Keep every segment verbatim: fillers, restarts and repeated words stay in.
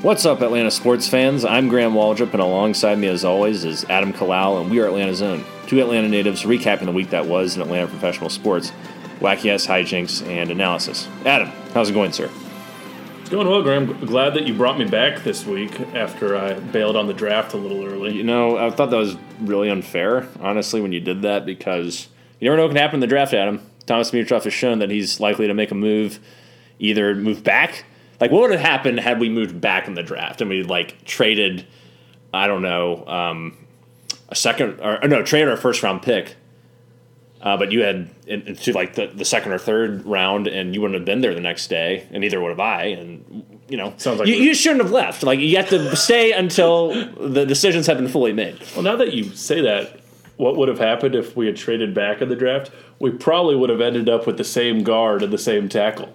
What's up, Atlanta sports fans? I'm Graham Waldrop, and alongside me as always is Adam Kalal, and we are Atlanta Zone, two Atlanta natives recapping the week that was in Atlanta professional sports, wacky-ass hijinks, and analysis. Adam, how's it going, sir? It's going well, Graham. Glad that you brought me back this week after I bailed on the draft a little early. You know, I thought that was really unfair, honestly, when you did that, because you never know what can happen in the draft, Adam. Thomas Mietzhoff has shown that he's likely to make a move, either move back. Like, what would have happened had we moved back in the draft and we, like, traded, I don't know, um, a second – or no, traded our first-round pick, uh, but you had – into, like, the, the second or third round, and you wouldn't have been there the next day, and neither would have I, and, you know. Sounds like you, you shouldn't have left. Like, you have to stay until the decisions have been fully made. Well, now that you say that, what would have happened if we had traded back in the draft? We probably would have ended up with the same guard and the same tackle.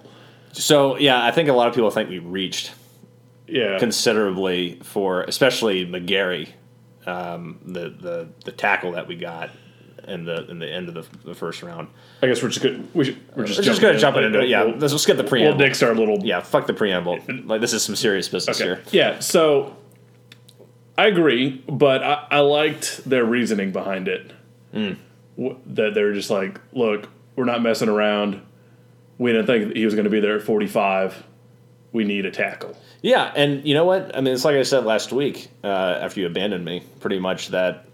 So, yeah, I think a lot of people think we reached yeah. considerably for, especially McGary, um, the, the the tackle that we got in the in the end of the, the first round. I guess we're just going we to we're just, we're just gonna in. jump into it. Yeah, we'll, let's skip the preamble. We'll nix our little... Yeah, fuck the preamble. Like, this is some serious business okay. here. Yeah, so I agree, but I, I liked their reasoning behind it. Mm. That they were just like, look, we're not messing around. We didn't think he was going to be there at forty-five. We need a tackle. Yeah, and you know what? I mean, it's like I said last week uh, after you abandoned me, pretty much that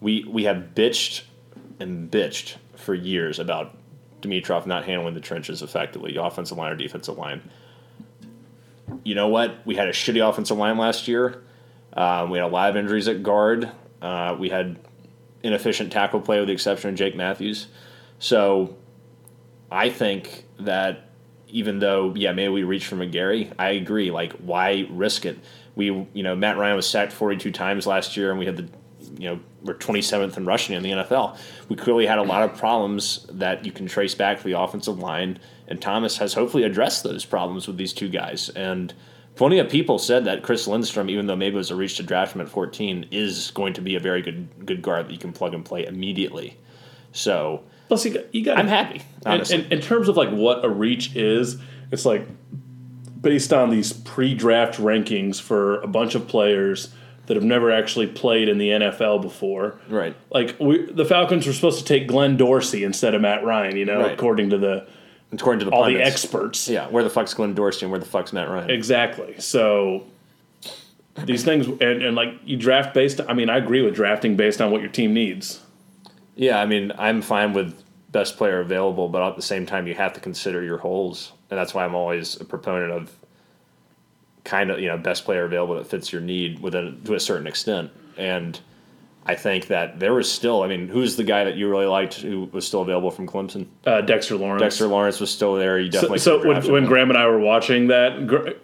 we we have bitched and bitched for years about Dimitroff not handling the trenches effectively, offensive line or defensive line. You know what? We had a shitty offensive line last year. Uh, we had a lot of injuries at guard. Uh, we had inefficient tackle play with the exception of Jake Matthews. So I think that even though, yeah, maybe we reached for McGary, I agree. Like, why risk it? We, you know, Matt Ryan was sacked forty-two times last year, and we had the, you know, we're twenty-seventh in rushing in the N F L. We clearly had a lot of problems that you can trace back to the offensive line, and Thomas has hopefully addressed those problems with these two guys. And plenty of people said that Chris Lindstrom, even though maybe it was a reach to draft him at fourteen, is going to be a very good good guard that you can plug and play immediately. So... Plus, you got, you got I'm to, happy, honestly. In, in, in terms of, like, what a reach is, it's, like, based on these pre-draft rankings for a bunch of players that have never actually played in the N F L before. Right. Like, we, the Falcons were supposed to take Glenn Dorsey instead of Matt Ryan, you know, right. according to the according to the all pundits. The experts. Yeah, where the fuck's Glenn Dorsey and where the fuck's Matt Ryan? Exactly. So these things, and, and, like, you draft based, I mean, I agree with drafting based on what your team needs. Yeah, I mean, I'm fine with best player available, but at the same time, you have to consider your holes. And that's why I'm always a proponent of kind of, you know, best player available that fits your need within, to a certain extent. And I think that there was still, I mean, who's the guy that you really liked who was still available from Clemson? Uh, Dexter Lawrence. Dexter Lawrence was still there. You definitely So, so when, when Graham and I were watching that,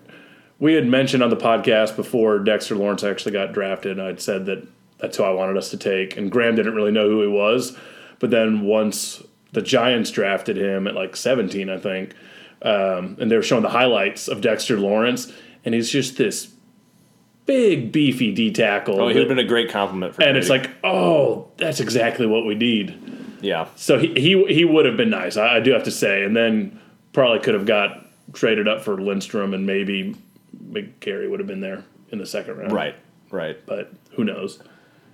we had mentioned on the podcast before Dexter Lawrence actually got drafted, and I'd said that that's who I wanted us to take. And Graham didn't really know who he was. But then once the Giants drafted him at like seventeen, I think, um, and they were showing the highlights of Dexter Lawrence, and he's just this big, beefy D-tackle. Oh, he would have been a great compliment for him. And it's like, oh, that's exactly what we need. Yeah. So he he, he would have been nice, I, I do have to say. And then probably could have got traded up for Lindstrom, and maybe McGary would have been there in the second round. Right, right. But who knows?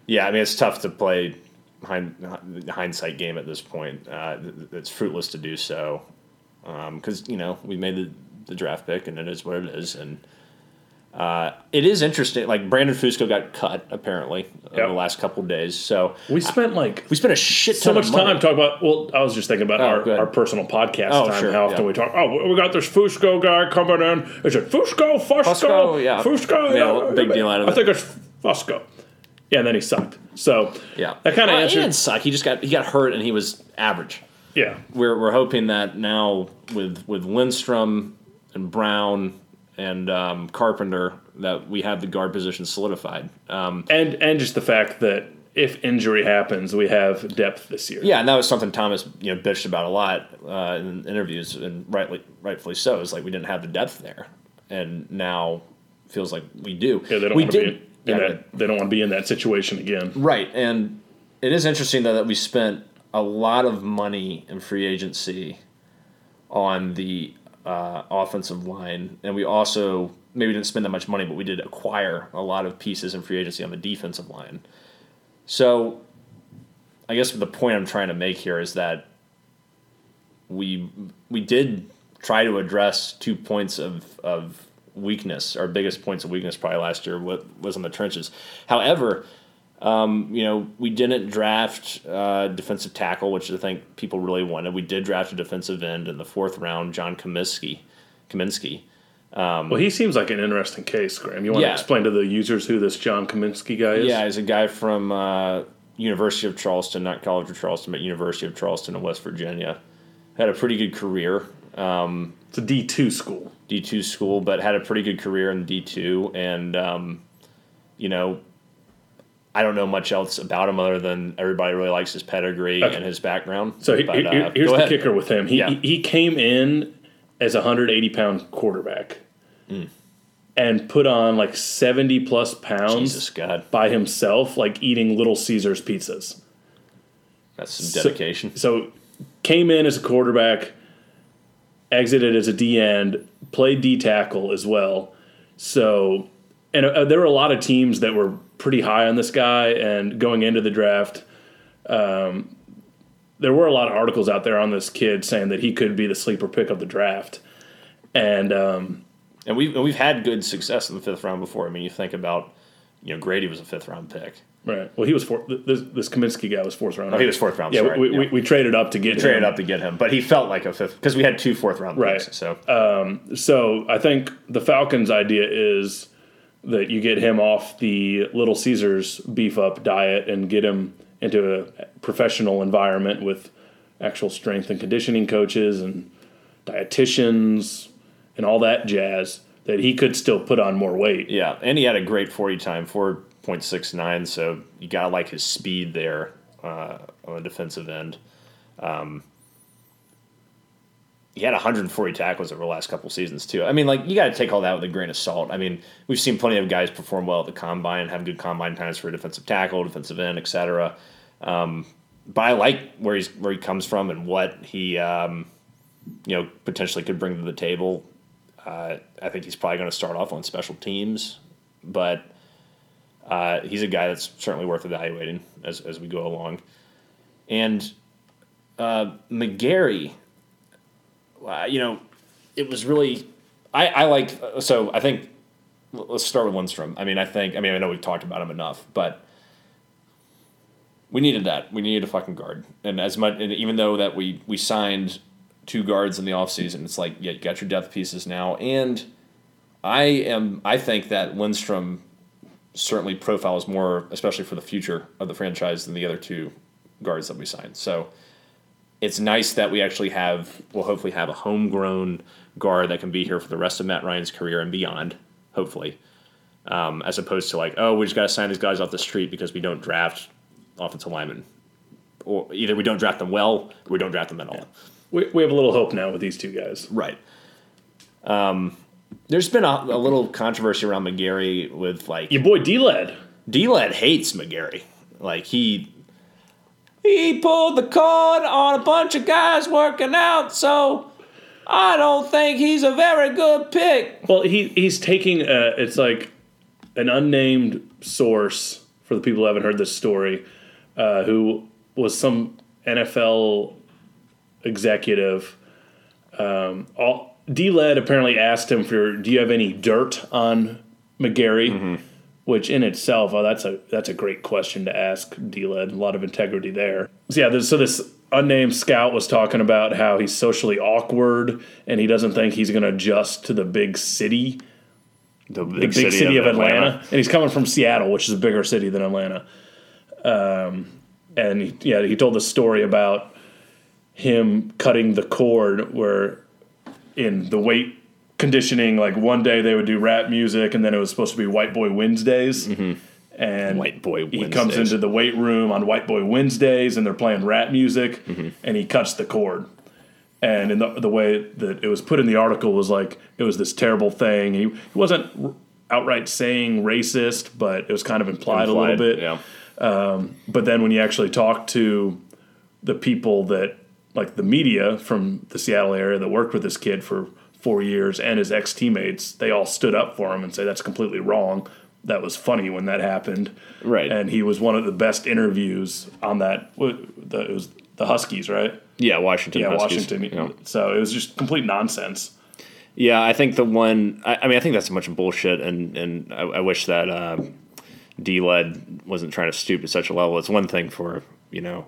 Yeah, I mean, it's tough to play hind, hindsight game at this point. Uh, it's fruitless to do so because, um, you know, we made the, the draft pick, and it is what it is. And uh, it is interesting. Like, Brandon Fusco got cut, apparently, yep. over the last couple of days. So we spent, like, I, we spent a shit ton so much of money. time talking about, well, I was just thinking about oh, our, our personal podcast oh, time. Sure, how often yeah. we talk, oh, we got this Fusco guy coming in. Is it Fusco? Fusco? Fusco, yeah. Fusco, yeah. yeah. Big deal out of it. I think it's Fusco. Yeah, and then he sucked. So yeah, that kind of well, answered. He didn't suck. He just got he got hurt, and he was average. Yeah, we're we're hoping that now with with Lindstrom and Brown and um, Carpenter that we have the guard position solidified. Um, and and just the fact that if injury happens, we have depth this year. Yeah, and that was something Thomas you know bitched about a lot uh, in interviews, and rightly rightfully so. It's like we didn't have the depth there, and now feels like we do. Yeah, they don't we want to did. Be Yeah, that, they don't want to be in that situation again. Right, and it is interesting, though, that we spent a lot of money in free agency on the uh, offensive line. And we also maybe didn't spend that much money, but we did acquire a lot of pieces in free agency on the defensive line. So I guess the point I'm trying to make here is that we we did try to address two points of, of weakness. Our biggest points of weakness probably last year was in the trenches. However, um, you know, we didn't draft uh, defensive tackle, which I think people really wanted. We did draft a defensive end in the fourth round, John Cominsky. Cominsky. Um, well, he seems like an interesting case, Graham. You want yeah. to explain to the users who this John Cominsky guy is? Yeah, he's a guy from uh, University of Charleston, not College of Charleston, but University of Charleston in West Virginia. Had a pretty good career. Um, it's a D two school. D two school, but had a pretty good career in D two. And, um, you know, I don't know much else about him other than everybody really likes his pedigree okay. and his background. So but, he, here, here's uh, the kicker with him. He yeah. he came in as a one hundred eighty pound quarterback. Mm. And put on like seventy plus pounds Jesus, God. by himself, like eating Little Caesars pizzas. That's some dedication. So, so came in as a quarterback, exited as a D end, played D tackle as well. So, and uh, there were a lot of teams that were pretty high on this guy. And going into the draft, um, there were a lot of articles out there on this kid saying that he could be the sleeper pick of the draft. And, um, And we've, and we've had good success in the fifth round before. I mean, you think about, you know, Grady was a fifth-round pick. Right. Well, he was fourth. This, this Cominsky guy was fourth round. Oh, he was fourth round. Yeah, sorry. We, yeah. We, we traded up to get we him. traded up to get him, but he felt like a fifth because we had two fourth-round right. picks. So. Um, so I think the Falcons' idea is that you get him off the Little Caesars beef-up diet and get him into a professional environment with actual strength and conditioning coaches and dietitians and all that jazz, that he could still put on more weight. Yeah, and he had a great forty time, four point six nine, so you got to like his speed there uh, on the defensive end. Um, he had one hundred forty tackles over the last couple seasons, too. I mean, like, you got to take all that with a grain of salt. I mean, we've seen plenty of guys perform well at the combine, have good combine times for a defensive tackle, defensive end, et cetera. Um, but I like where he's where he comes from and what he, um, you know, potentially could bring to the table. Uh, I think he's probably going to start off on special teams, but uh, he's a guy that's certainly worth evaluating as as we go along. And uh, McGary, uh, you know, it was really I, I like so I think let's start with Lindstrom. I mean, I think I mean I know we've talked about him enough, but we needed that. We needed a fucking guard, and as much and even though that we we signed two guards in the offseason. It's like, yeah, you got your depth pieces now. And I am. I think that Lindstrom certainly profiles more, especially for the future of the franchise, than the other two guards that we signed. So it's nice that we actually have, we'll hopefully have a homegrown guard that can be here for the rest of Matt Ryan's career and beyond, hopefully, um, as opposed to like, oh, we just got to sign these guys off the street because we don't draft offensive linemen. Or either we don't draft them well or we don't draft them at all. Yeah. We we have a little hope now with these two guys. Right. Um, there's been a, a little controversy around McGary with, like... Your boy D-Lad. D-Lad hates McGary. Like, he... He pulled the cord on a bunch of guys working out, so I don't think he's a very good pick. Well, he he's taking... A, it's like an unnamed source, for the people who haven't heard this story, uh, who was some N F L... executive. Um, all, D-Lad apparently asked him for, do you have any dirt on McGary? Mm-hmm. Which in itself, oh, that's a that's a great question to ask D-Lad. A lot of integrity there. So yeah, this, so this unnamed scout was talking about how he's socially awkward and he doesn't think he's going to adjust to the big city, the big, the big city, city of, of Atlanta. Atlanta. And he's coming from Seattle, which is a bigger city than Atlanta. Um, and he, yeah, he told the story about him cutting the cord where in the weight conditioning, like one day they would do rap music and then it was supposed to be White Boy Wednesdays. Mm-hmm. And White Boy Wednesdays. He comes into the weight room on White Boy Wednesdays and they're playing rap music. Mm-hmm. And he cuts the cord. And in the, the way that it was put in the article was like, it was this terrible thing. He, he wasn't outright saying racist, but it was kind of implied, implied a little bit. Yeah. Um, but then when you actually talk to the people that, like the media from the Seattle area that worked with this kid for four years and his ex-teammates, they all stood up for him and say that's completely wrong. That was funny when that happened. Right. And he was one of the best interviews on that. It was the Huskies, right? Yeah, Washington. Yeah, Huskies. Washington. Yeah. So it was just complete nonsense. Yeah, I think the one – I mean, I think that's a bunch of bullshit, and, and I, I wish that uh, D-Lad wasn't trying to stoop to such a level. It's one thing for, you know,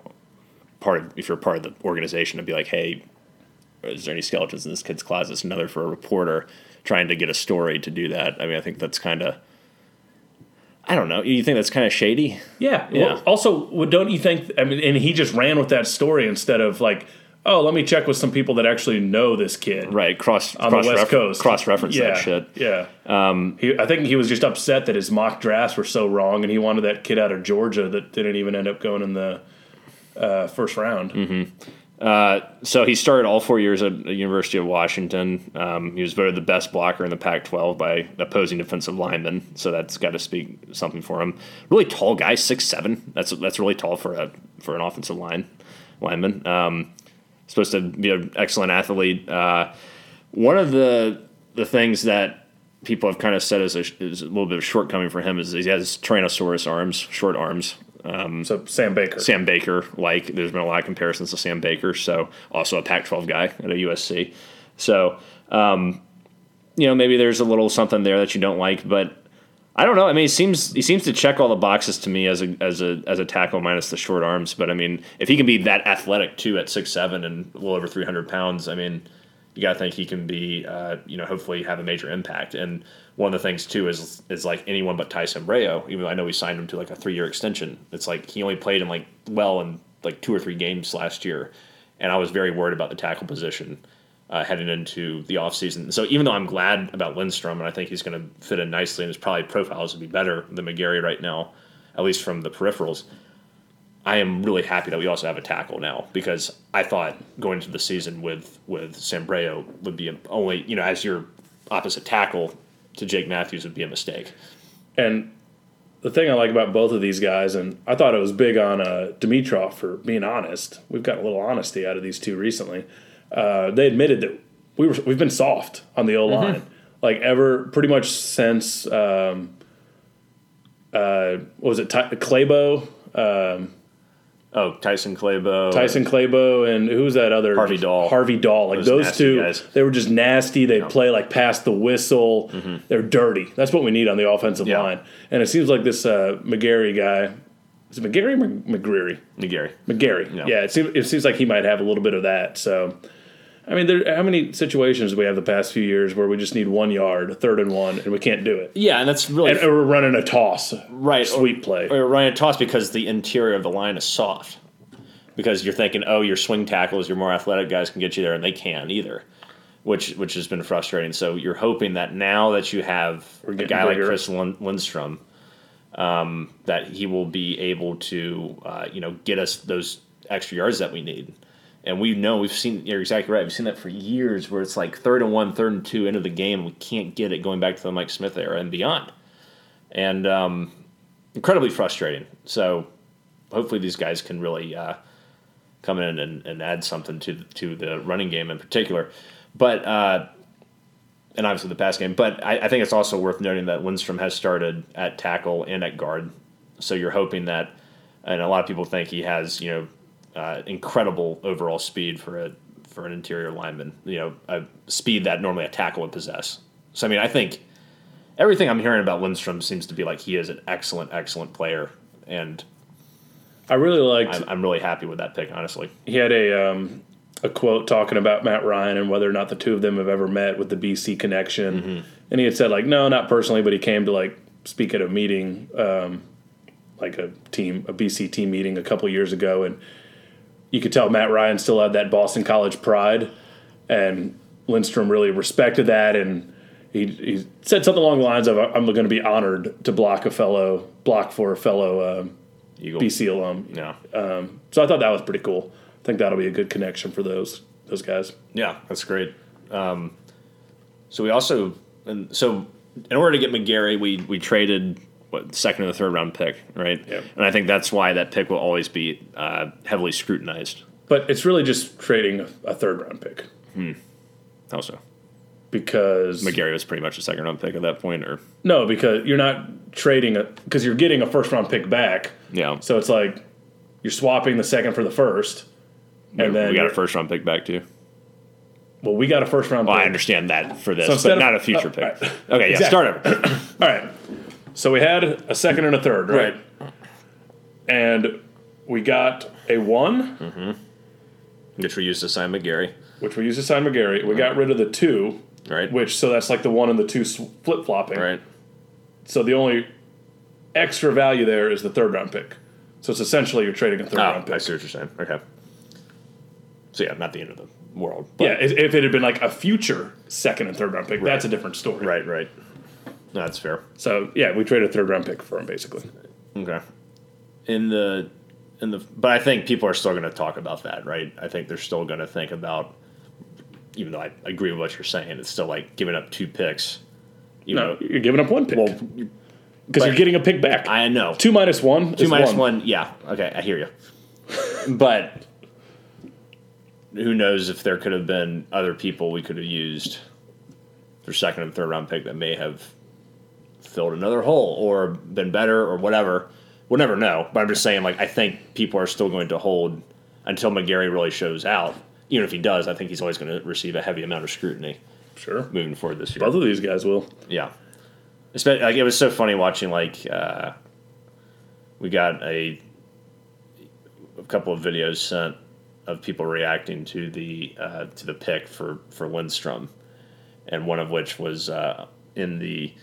part of, if you're part of the organization to be like, hey, is there any skeletons in this kid's closet? It's another for a reporter trying to get a story to do that. I mean, I think that's kind of – I don't know. You think that's kind of shady? Yeah. yeah. Well, also, don't you think – I mean, and he just ran with that story instead of like – oh, let me check with some people that actually know this kid. Right, cross on cross the West refer- Coast, cross reference yeah, that shit. Yeah, um, he, I think he was just upset that his mock drafts were so wrong, and he wanted that kid out of Georgia that didn't even end up going in the uh, first round. Mm-hmm. Uh, so he started all four years at the University of Washington. Um, he was voted the best blocker in the Pac twelve by opposing defensive linemen, so that's got to speak something for him. Really tall guy, six foot seven. That's that's really tall for a for an offensive line lineman. Um, Supposed to be an excellent athlete. Uh, one of the the things that people have kind of said is a, is a little bit of shortcoming for him is he has Tyrannosaurus arms, short arms. Um, so Sam Baker. Sam Baker. Like, there's been a lot of comparisons to Sam Baker. So also a Pac twelve guy at a U S C. So, um, you know, maybe there's a little something there that you don't like. But I don't know. I mean, he seems he seems to check all the boxes to me as a as a as a tackle minus the short arms. But I mean, if he can be that athletic too at six foot seven and a little over three hundred pounds, I mean, you got to think he can be, uh, you know, hopefully have a major impact. And one of the things too is is like anyone but Ty Sambrailo. Even though I know we signed him to like a three year extension, it's like he only played in like well in like two or three games last year, and I was very worried about the tackle position. Uh, heading into the offseason. So even though I'm glad about Lindstrom, and I think he's going to fit in nicely, and his probably profiles would be better than McGary right now, at least from the peripherals, I am really happy that we also have a tackle now, because I thought going into the season with, with Sambrailo would be only, you know, as your opposite tackle to Jake Matthews would be a mistake. And the thing I like about both of these guys, and I thought it was big on uh, Dimitroff for being honest. We've got a little honesty out of these two recently. Uh, they admitted that we were, we've been soft on the O-line, mm-hmm. like ever pretty much since, um, uh, what was it, Ty- Clabo? Um, oh, Tyson Clabo. Tyson Clabo and who was that other? Harvey Dahl. Harvey Dahl. Like those, those two, guys. They were just nasty. They'd yeah. play like past the whistle. Mm-hmm. They're dirty. That's what we need on the offensive yeah. line. And it seems like this uh, McGary guy, is it McGary or McGreary? McGary. McGary. Yeah, yeah it, seems, it seems like he might have a little bit of that, so... I mean, there, how many situations do we have the past few years where we just need one yard, a third and one, and we can't do it? Yeah, and that's really... And, or we're running a toss. Right. Sweep play. Or, or running a toss because the interior of the line is soft. Because you're thinking, oh, your swing tackles, your more athletic guys can get you there, and they can't either, which which has been frustrating. So you're hoping that now that you have a guy bigger. like Chris Lindstrom, um, that he will be able to, uh, you know, get us those extra yards that we need. And we know, we've seen, you're exactly right, we've seen that for years where it's like third and one, third and two, end of the game, we can't get it going back to the Mike Smith era and beyond. And um, incredibly frustrating. So hopefully these guys can really uh, come in and, and add something to, to the running game in particular. But, uh, and obviously the pass game, but I, I think it's also worth noting that Lindstrom has started at tackle and at guard. So you're hoping that, and a lot of people think he has, you know, Uh, incredible overall speed for a for an interior lineman, you know, a speed that normally a tackle would possess. So, I mean, I think everything I'm hearing about Lindstrom seems to be like he is an excellent, excellent player, and I really liked. I'm, I'm really happy with that pick, honestly. He had a um, a quote talking about Matt Ryan and whether or not the two of them have ever met with the B C connection, mm-hmm. and he had said like, no, not personally, but he came to like speak at a meeting, um, like a team, a B C team meeting a couple years ago, and. You could tell Matt Ryan still had that Boston College pride, and Lindstrom really respected that. And he, he said something along the lines of, I'm going to be honored to block a fellow, block for a fellow um, B C alum. Yeah. Um, so I thought that was pretty cool. I think that'll be a good connection for those those guys. Yeah, that's great. Um, so we also, and so in order to get McGary, we, we traded. Second or the third round pick, right? Yep. And I think that's why that pick will always be uh, heavily scrutinized. But it's really just trading a third round pick. Hmm. Also, because McGary was pretty much a second round pick at that point, or no, because you're not trading a because you're getting a first round pick back. Yeah, so it's like you're swapping the second for the first, and we, then we got a first round pick back too. Well, we got a first round. Well, pick. I understand that for this, so but of, not a future oh, pick. Right. Okay, yeah, exactly. Start over. All right, so we had a second and a third, right? right. And we got a one, mm-hmm. which we used to sign McGary. Which we used to sign McGary. We mm-hmm. got rid of the two, right? Which so that's like the one and the two flip flopping, right? So the only extra value there is the third round pick. So it's essentially you're trading a third oh, round pick. I see what you're saying. Okay. So yeah, not the end of the world. But. Yeah, if it had been like a future second and third round pick, right. That's a different story. Right, right. No, that's fair. So yeah, we traded a third round pick for him basically. Okay. In the in the but I think people are still going to talk about that, right? I think they're still going to think about, even though I agree with what you're saying, it's still like giving up two picks. You no, know, you're giving up one pick. Well, because you're getting a pick back. I know. Two minus one. Two is minus one. one. Yeah. Okay, I hear you. But who knows if there could have been other people we could have used for second and third round pick that may have filled another hole or been better or whatever. We'll never know. But I'm just saying, like, I think people are still going to hold until McGary really shows out. Even if he does, I think he's always going to receive a heavy amount of scrutiny. Sure. Moving forward this year. Both of these guys will. Yeah. Like, it was so funny watching, like, uh, we got a, a couple of videos sent of people reacting to the uh, to the pick for, for Lindstrom, and one of which was uh, in the,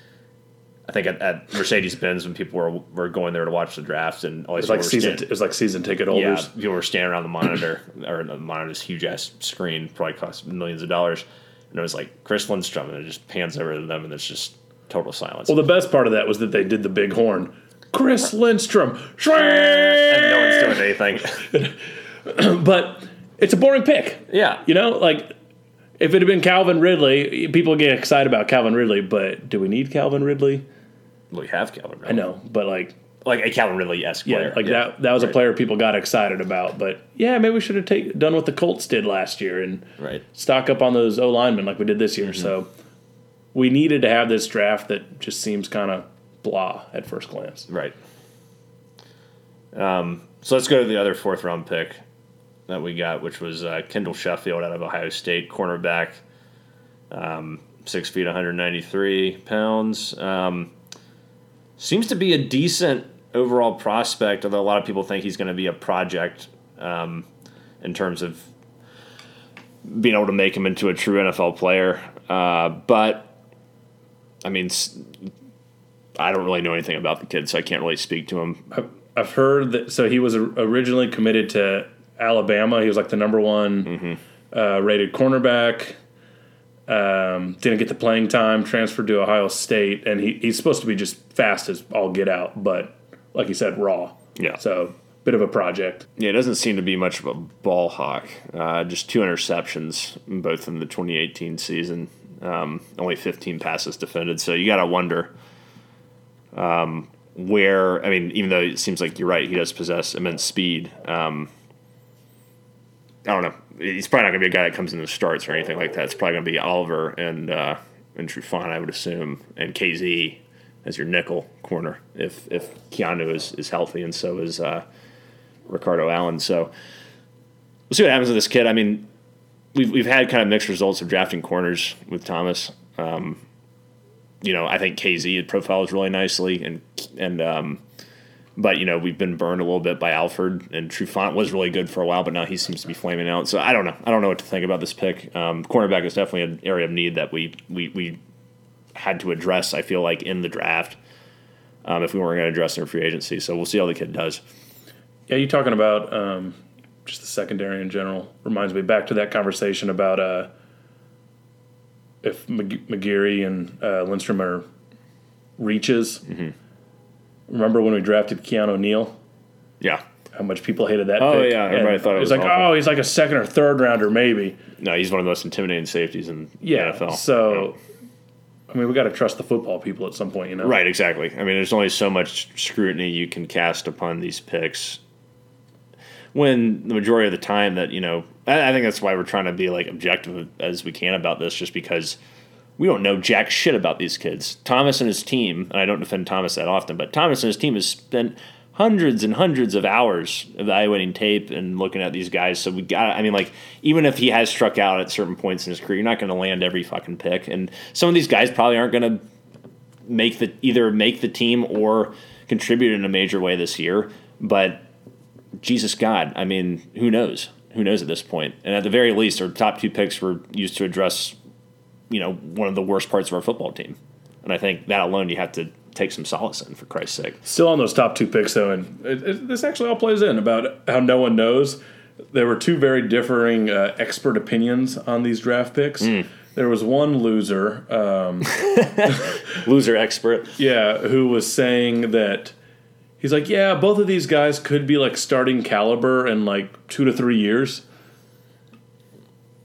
I think at, at Mercedes-Benz when people were were going there to watch the draft, and always like season stand, it was like season ticket holders. Yeah, people were standing around the monitor, or the monitor's huge-ass screen, probably cost millions of dollars, and it was like Chris Lindstrom, and it just pans over to them, and it's just total silence. Well, the best part of that was that they did the big horn. Chris Lindstrom. And no one's doing anything. But it's a boring pick. Yeah. You know, like, if it had been Calvin Ridley, people get excited about Calvin Ridley, but do we need Calvin Ridley? We have Calvin Ridley. I know, but like... Like a Calvin Ridley-esque player. Yeah, like yeah. That, that was right. a player people got excited about. But, yeah, maybe we should have take, done what the Colts did last year and right. stock up on those O-linemen like we did this year, mm-hmm. so... We needed to have this draft that just seems kind of blah at first glance. Right. Um, so let's go to the other fourth-round pick that we got, which was uh, Kendall Sheffield out of Ohio State, cornerback, um, six feet, one ninety-three pounds. Um, seems to be a decent overall prospect, although a lot of people think he's going to be a project um, in terms of being able to make him into a true N F L player. Uh, but... I mean, I don't really know anything about the kid, so I can't really speak to him. I've heard that, so he was originally committed to Alabama. He was like the number one mm-hmm. uh, rated cornerback. Um, didn't get the playing time, transferred to Ohio State, and he, he's supposed to be just fast as all get out, but like you said, raw. Yeah. So, bit of a project. Yeah, it doesn't seem to be much of a ball hawk. Uh, just two interceptions, both in the twenty eighteen season. Um, only fifteen passes defended, so you got to wonder um, where. I mean, even though it seems like you're right, he does possess immense speed. Um, I don't know. He's probably not going to be a guy that comes in and starts or anything like that. It's probably going to be Oliver and uh, and Trufant, I would assume, and K Z as your nickel corner if if Keanu is, is healthy, and so is uh, Ricardo Allen. So we'll see what happens with this kid. I mean. We've we've had kind of mixed results of drafting corners with Thomas. Um, you know, I think K Z profiles really nicely, and and um, but you know we've been burned a little bit by Alford, and Trufant was really good for a while, but now he seems to be flaming out. So I don't know, I don't know what to think about this pick. Um, cornerback is definitely an area of need that we we we had to address. I feel like in the draft, um, if we weren't going to address in free agency, so we'll see how the kid does. Yeah, you talking about. Um Just the secondary in general reminds me back to that conversation about uh, if McGary and uh, Lindstrom are reaches. Mm-hmm. Remember when we drafted Keanu Neal? Yeah. How much people hated that oh, pick. Oh, yeah. Everybody and thought it was, it was like, awful. Oh, he's like a second or third rounder maybe. No, he's one of the most intimidating safeties in yeah, the N F L. So, yeah. I mean, we got to trust the football people at some point, you know? Right, exactly. I mean, there's only so much scrutiny you can cast upon these picks. When the majority of the time that, you know, I, I think that's why we're trying to be, like, objective as we can about this, just because we don't know jack shit about these kids. Thomas and his team, and I don't defend Thomas that often, but Thomas and his team has spent hundreds and hundreds of hours evaluating tape and looking at these guys. So we got, I mean, like, even if he has struck out at certain points in his career, you're not going to land every fucking pick. And some of these guys probably aren't going to make the, either make the team or contribute in a major way this year. But Jesus God, I mean, who knows? Who knows at this point? And at the very least, our top two picks were used to address, you know, one of the worst parts of our football team. And I think that alone you have to take some solace in, for Christ's sake. Still on those top two picks, though, and it, it, this actually all plays in about how no one knows. There were two very differing uh, expert opinions on these draft picks. Mm. There was one loser. Um, loser expert. Yeah, who was saying that he's like, yeah, both of these guys could be like starting caliber in like two to three years.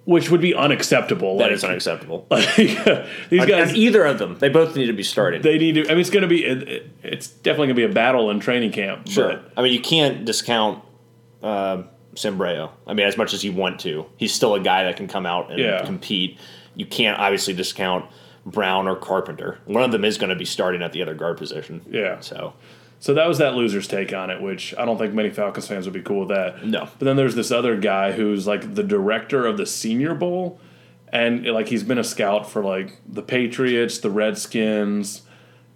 Which would be unacceptable. That like, is unacceptable. Like, these on, guys, on either of them, they both need to be started. They need to. I mean, it's going to be. It, it's definitely going to be a battle in training camp. Sure. But. I mean, you can't discount uh, Sambrailo. I mean, as much as you want to, he's still a guy that can come out and yeah. compete. You can't obviously discount Brown or Carpenter. One of them is going to be starting at the other guard position. Yeah. So. So that was that loser's take on it, which I don't think many Falcons fans would be cool with that. No. But then there's this other guy who's like the director of the Senior Bowl, and like he's been a scout for like the Patriots, the Redskins,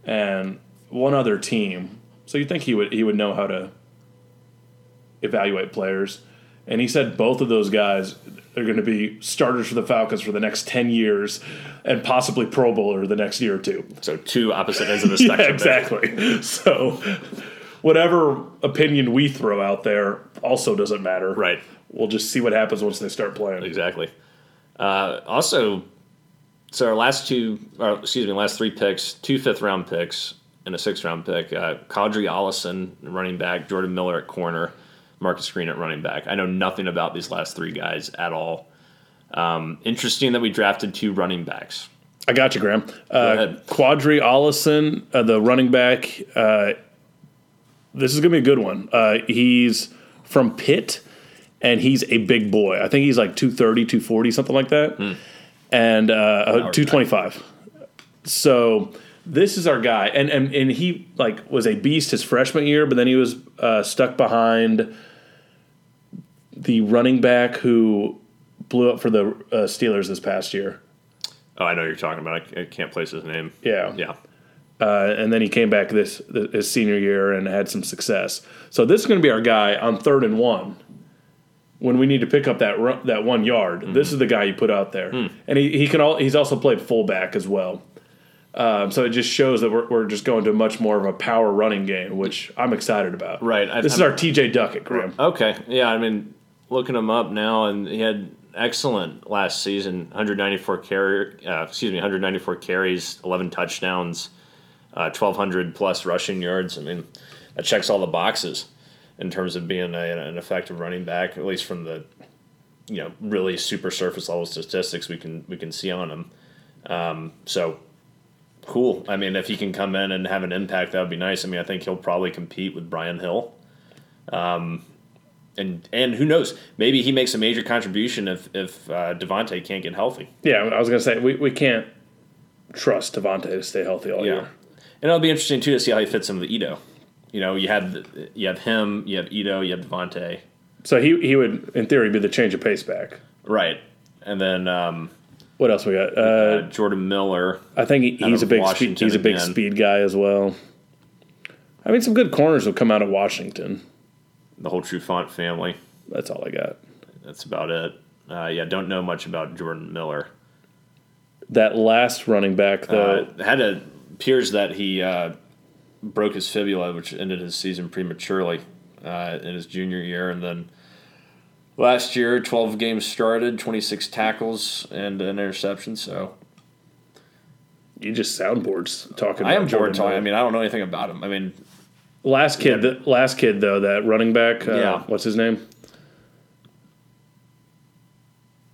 and one other team. So you'd think he would he would know how to evaluate players. And he said both of those guys are going to be starters for the Falcons for the next ten years and possibly Pro Bowler the next year or two. So two opposite ends of the spectrum. Yeah, exactly. There. So whatever opinion we throw out there also doesn't matter. Right. We'll just see what happens once they start playing. Exactly. Uh, also, so our last two, or excuse me, last three picks, two fifth-round picks and a sixth-round pick, uh, Qadree Ollison, running back, Jordan Miller at corner, Marcus Green at running back. I know nothing about these last three guys at all. Um, interesting that we drafted two running backs. I got you, Graham. Uh, Qadree Ollison, uh, the running back. Uh, this is going to be a good one. Uh, he's from Pitt, and he's a big boy. I think he's like two thirty, two forty, something like that, mm. and uh, two twenty-five. So this is our guy. And, and, and he like was a beast his freshman year, but then he was uh, stuck behind – the running back who blew up for the uh, Steelers this past year. Oh, I know what you're talking about. I, I can't place his name. Yeah. Yeah. Uh, and then he came back this, this his senior year and had some success. So this is going to be our guy on third and one when we need to pick up that run, that one yard. Mm-hmm. This is the guy you put out there. Mm. And he, he can all, he's also played fullback as well. Um, so it just shows that we're, we're just going to much more of a power running game, which I'm excited about. Right. I've, this is I'm, our T J Duckett, Graham. Okay. Yeah, I mean, looking him up now, and he had excellent last season, one ninety-four carry, uh, excuse me, one ninety-four carries, eleven touchdowns, uh, twelve hundred plus rushing yards. I mean, that checks all the boxes in terms of being a, an effective running back, at least from the, you know, really super surface level statistics we can we can see on him. Um, so cool. I mean, if he can come in and have an impact, that would be nice. I mean, I think he'll probably compete with Brian Hill. Um, And and who knows? Maybe he makes a major contribution if, if uh, Devontae can't get healthy. Yeah, I was going to say, we, we can't trust Devontae to stay healthy all yeah. year. And it'll be interesting, too, to see how he fits in with Ito. You know, you have you have him, you have Ito, you have Devontae. So he he would, in theory, be the change of pace back. Right. And then um, what else we got? Uh, uh, Jordan Miller. I think he, he's, a big spe- he's a big again. speed guy as well. I mean, some good corners will come out of Washington. The whole Trufant family. That's all I got. That's about it. Uh, yeah, don't know much about Jordan Miller. That last running back, though. Uh, had a, appears that he uh, broke his fibula, which ended his season prematurely uh, in his junior year. And then last year, twelve games started, twenty-six tackles, and an interception. So you just soundboards talking I about I am bored talking. I mean, I don't know anything about him. I mean... Last kid, yeah. the, last kid though, that running back, uh, yeah. what's his name?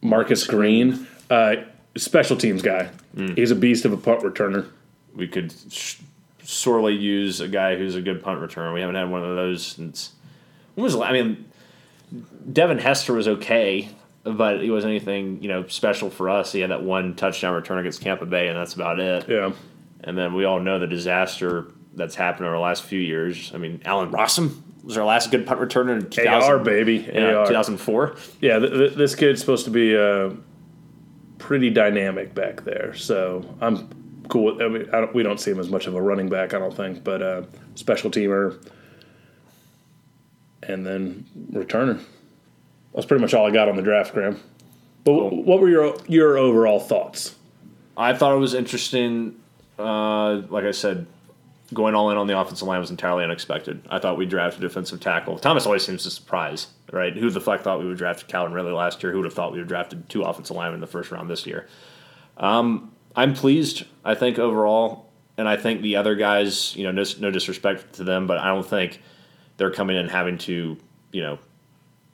Marcus Green, uh, special teams guy. Mm. He's a beast of a punt returner. We could sh- sorely use a guy who's a good punt returner. We haven't had one of those since. When was? I mean, Devin Hester was okay but it wasn't anything, you know, special for us. He had that one touchdown return against Tampa Bay, and that's about it. Yeah. And then we all know the disaster that's happened over the last few years. I mean, Allen Rossum was our last good punt returner in two thousand, A R, baby. You know, A R. two thousand four. Yeah, th- th- this kid's supposed to be uh, pretty dynamic back there. So I'm cool with, I mean, I don't, we don't see him as much of a running back, I don't think, but uh, special teamer and then returner. That's pretty much all I got on the draft, Graham. But cool. What were your your overall thoughts? I thought it was interesting. Uh, like I said, going all in on the offensive line was entirely unexpected. I thought we drafted a defensive tackle. Thomas always seems to surprise, right? Who the fuck thought we would draft Calvin Ridley last year? Who would have thought we would have drafted two offensive linemen in the first round this year? Um, I'm pleased, I think, overall. And I think the other guys, you know, no, no disrespect to them, but I don't think they're coming in having to, you know,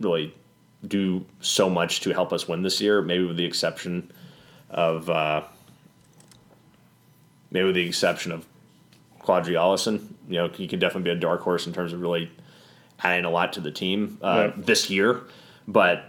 really do so much to help us win this year, maybe with the exception of uh, maybe with the exception of Qadree Ollison. You know, he could definitely be a dark horse in terms of really adding a lot to the team uh, yeah. this year. But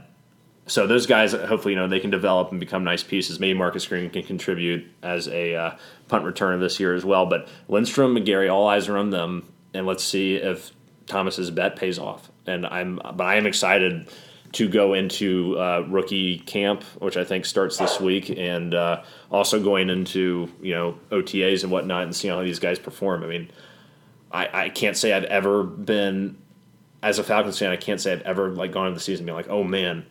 so those guys, hopefully, you know, they can develop and become nice pieces. Maybe Marcus Green can contribute as a uh, punt returner this year as well. But Lindstrom, McGary, all eyes are on them, and let's see if Thomas's bet pays off. And I'm, but I am excited to go into uh, rookie camp, which I think starts this week, and uh, also going into, you know, O T As and whatnot and seeing how these guys perform. I mean, I, I can't say I've ever been, as a Falcons fan, I can't say I've ever like gone into the season and been like, oh, man,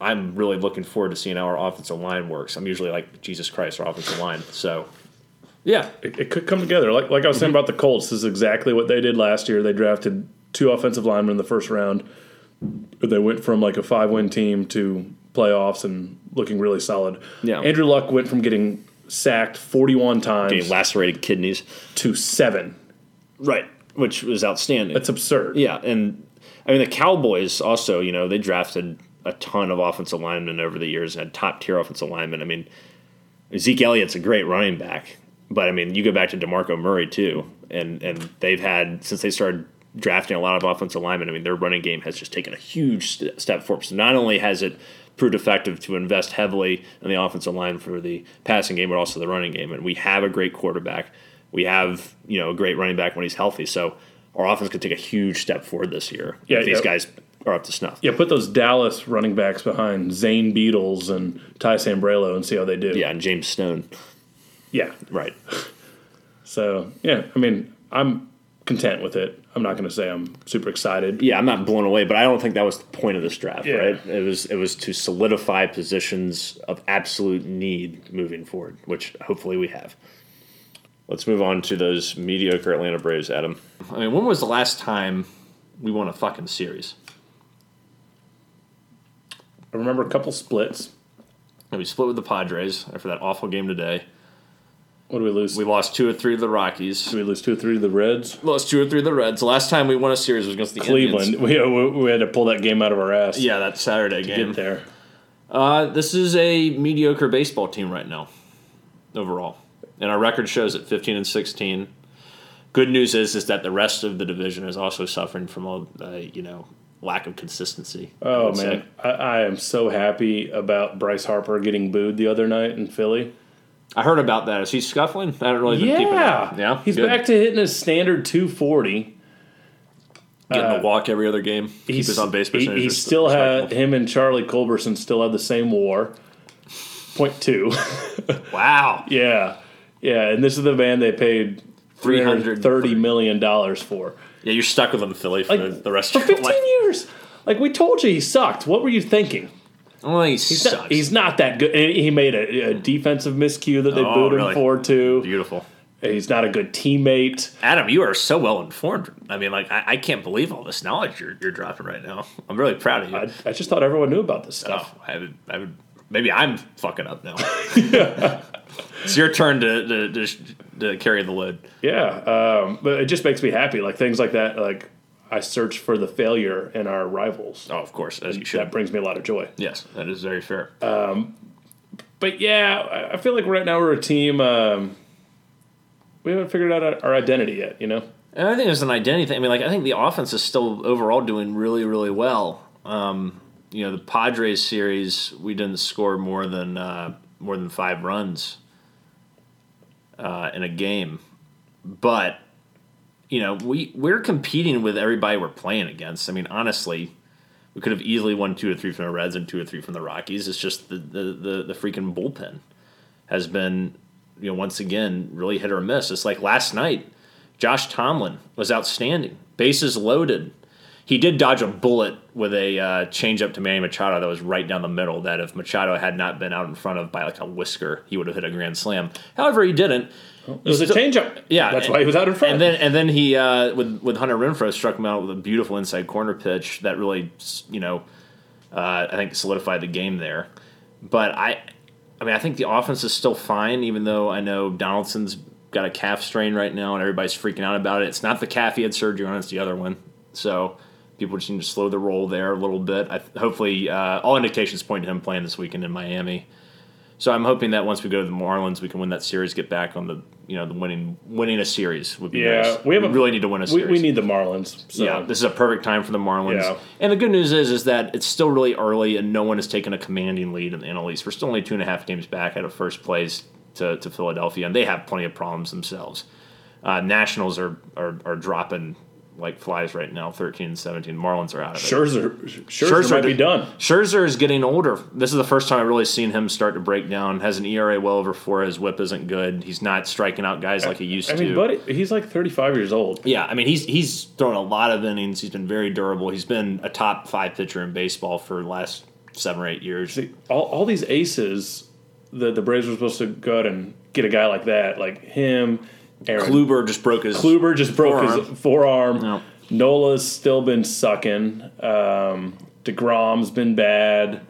I'm really looking forward to seeing how our offensive line works. I'm usually like, Jesus Christ, our offensive line. So, yeah. It, it could come together. Like, like I was saying about the Colts, this is exactly what they did last year. They drafted two offensive linemen in the first round. They went from like a five-win team to playoffs and looking really solid. Yeah. Andrew Luck went from getting sacked forty-one times, getting lacerated kidneys, to seven. Right, which was outstanding. That's absurd. Yeah, and I mean the Cowboys also, you know, they drafted a ton of offensive linemen over the years and had top-tier offensive linemen. I mean, Zeke Elliott's a great running back, but I mean you go back to DeMarco Murray too, and and they've had since they started drafting a lot of offensive linemen. I mean, their running game has just taken a huge st- step forward. So not only has it proved effective to invest heavily in the offensive line for the passing game, but also the running game. And we have a great quarterback. We have, you know, a great running back when he's healthy. So our offense could take a huge step forward this year yeah, if yeah. these guys are up to snuff. Yeah, put those Dallas running backs behind Zane Beatles and Ty Sambrailo and see how they do. Yeah, and James Stone. Yeah. Right. So, yeah, I mean, I'm content with it. I'm not going to say I'm super excited. Yeah, I'm not blown away, but I don't think that was the point of this draft, yeah. right? It was it was to solidify positions of absolute need moving forward, which hopefully we have. Let's move on to those mediocre Atlanta Braves, Adam. I mean, when was the last time we won a fucking series? I remember a couple splits. And we split with the Padres after that awful game today. What did we lose? We lost two or three to the Rockies. Did we lose two or three to the Reds? Lost two or three to the Reds. The last time we won a series was against the Cleveland. Indians. We, we had to pull that game out of our ass. Yeah, that Saturday to game. Get there. Uh, this is a mediocre baseball team right now, overall. And our record shows it, fifteen and sixteen. Good news is is that the rest of the division is also suffering from all uh, you know, lack of consistency. Oh, I man. Say. I, I am so happy about Bryce Harper getting booed the other night in Philly. I heard about that. Is he scuffling? I haven't really been yeah. keeping up. Yeah, he's good. Back to hitting his standard two forty. Getting uh, a walk every other game. He's, Keep his on base percentage. He, he still had him and Charlie Culberson still have the same W A R, point two. Wow. Yeah, yeah, and this is the man they paid three hundred thirty million dollars for. Yeah, you're stuck with him in Philly for like, the rest for of your life. For fifteen years. Like we told you, he sucked. What were you thinking? Oh, he he's, sucks. Not, he's not that good. He made a, a defensive miscue that they oh, booed really? him for, too. Beautiful. He's not a good teammate. Adam, you are so well informed. I mean, like, I, I can't believe all this knowledge you're, you're dropping right now. I'm really proud of you. I, I just thought everyone knew about this stuff. Oh, I would, I would, maybe I'm fucking up now. It's your turn to, to, to, to carry the load. Yeah, um, but it just makes me happy. Like, things like that, like, I search for the failure in our rivals. Oh, of course, as you should. That brings me a lot of joy. Yes, that is very fair. Um, but, yeah, I feel like right now we're a team. Um, we haven't figured out our identity yet, you know? And I think it's an identity thing. I mean, like, I think the offense is still overall doing really, really well. Um, you know, the Padres series, we didn't score more than uh, more than five runs uh, in a game. But, you know, we, we're competing with everybody we're playing against. I mean, honestly, we could have easily won two or three from the Reds and two or three from the Rockies. It's just the, the, the, the freaking bullpen has been, you know, once again, really hit or miss. It's like last night, Josh Tomlin was outstanding. Bases loaded. He did dodge a bullet with a uh, changeup to Manny Machado that was right down the middle, that if Machado had not been out in front of by like a whisker, he would have hit a grand slam. However, he didn't. Well, it was so, a changeup. Yeah. That's and, why he was out in front. And then and then he, uh, with, with Hunter Renfroe, struck him out with a beautiful inside corner pitch that really, you know, uh, I think solidified the game there. But I, I mean, I think the offense is still fine, even though I know Donaldson's got a calf strain right now and everybody's freaking out about it. It's not the calf he had surgery on, it's the other one. So people just need to slow the roll there a little bit. I, hopefully, uh, all indications point to him playing this weekend in Miami. So I'm hoping that once we go to the Marlins, we can win that series, get back on the, you know, the winning winning a series would be yeah, nice. We, have we a, really need to win a series. We, we need the Marlins. So. Yeah, this is a perfect time for the Marlins. Yeah. And the good news is is that it's still really early and no one has taken a commanding lead in the N L East. We're still only two and a half games back out of first place to, to Philadelphia, and they have plenty of problems themselves. Uh, Nationals are are, are dropping like flies right now, thirteen and seventeen. Marlins are out of it. Scherzer, Scherzer, Scherzer might be done. Scherzer is getting older. This is the first time I've really seen him start to break down. Has an E R A well over four. His whip isn't good. He's not striking out guys like he used to. I mean, to. But he's like thirty-five years old. Yeah, I mean, he's he's thrown a lot of innings. He's been very durable. He's been a top five pitcher in baseball for the last seven or eight years. See, all, all these aces, the, the Braves were supposed to go out and get a guy like that, like him. Aaron. Kluber just broke his Kluber just broke forearm. his forearm. No. Nola's still been sucking. Um, DeGrom's been bad.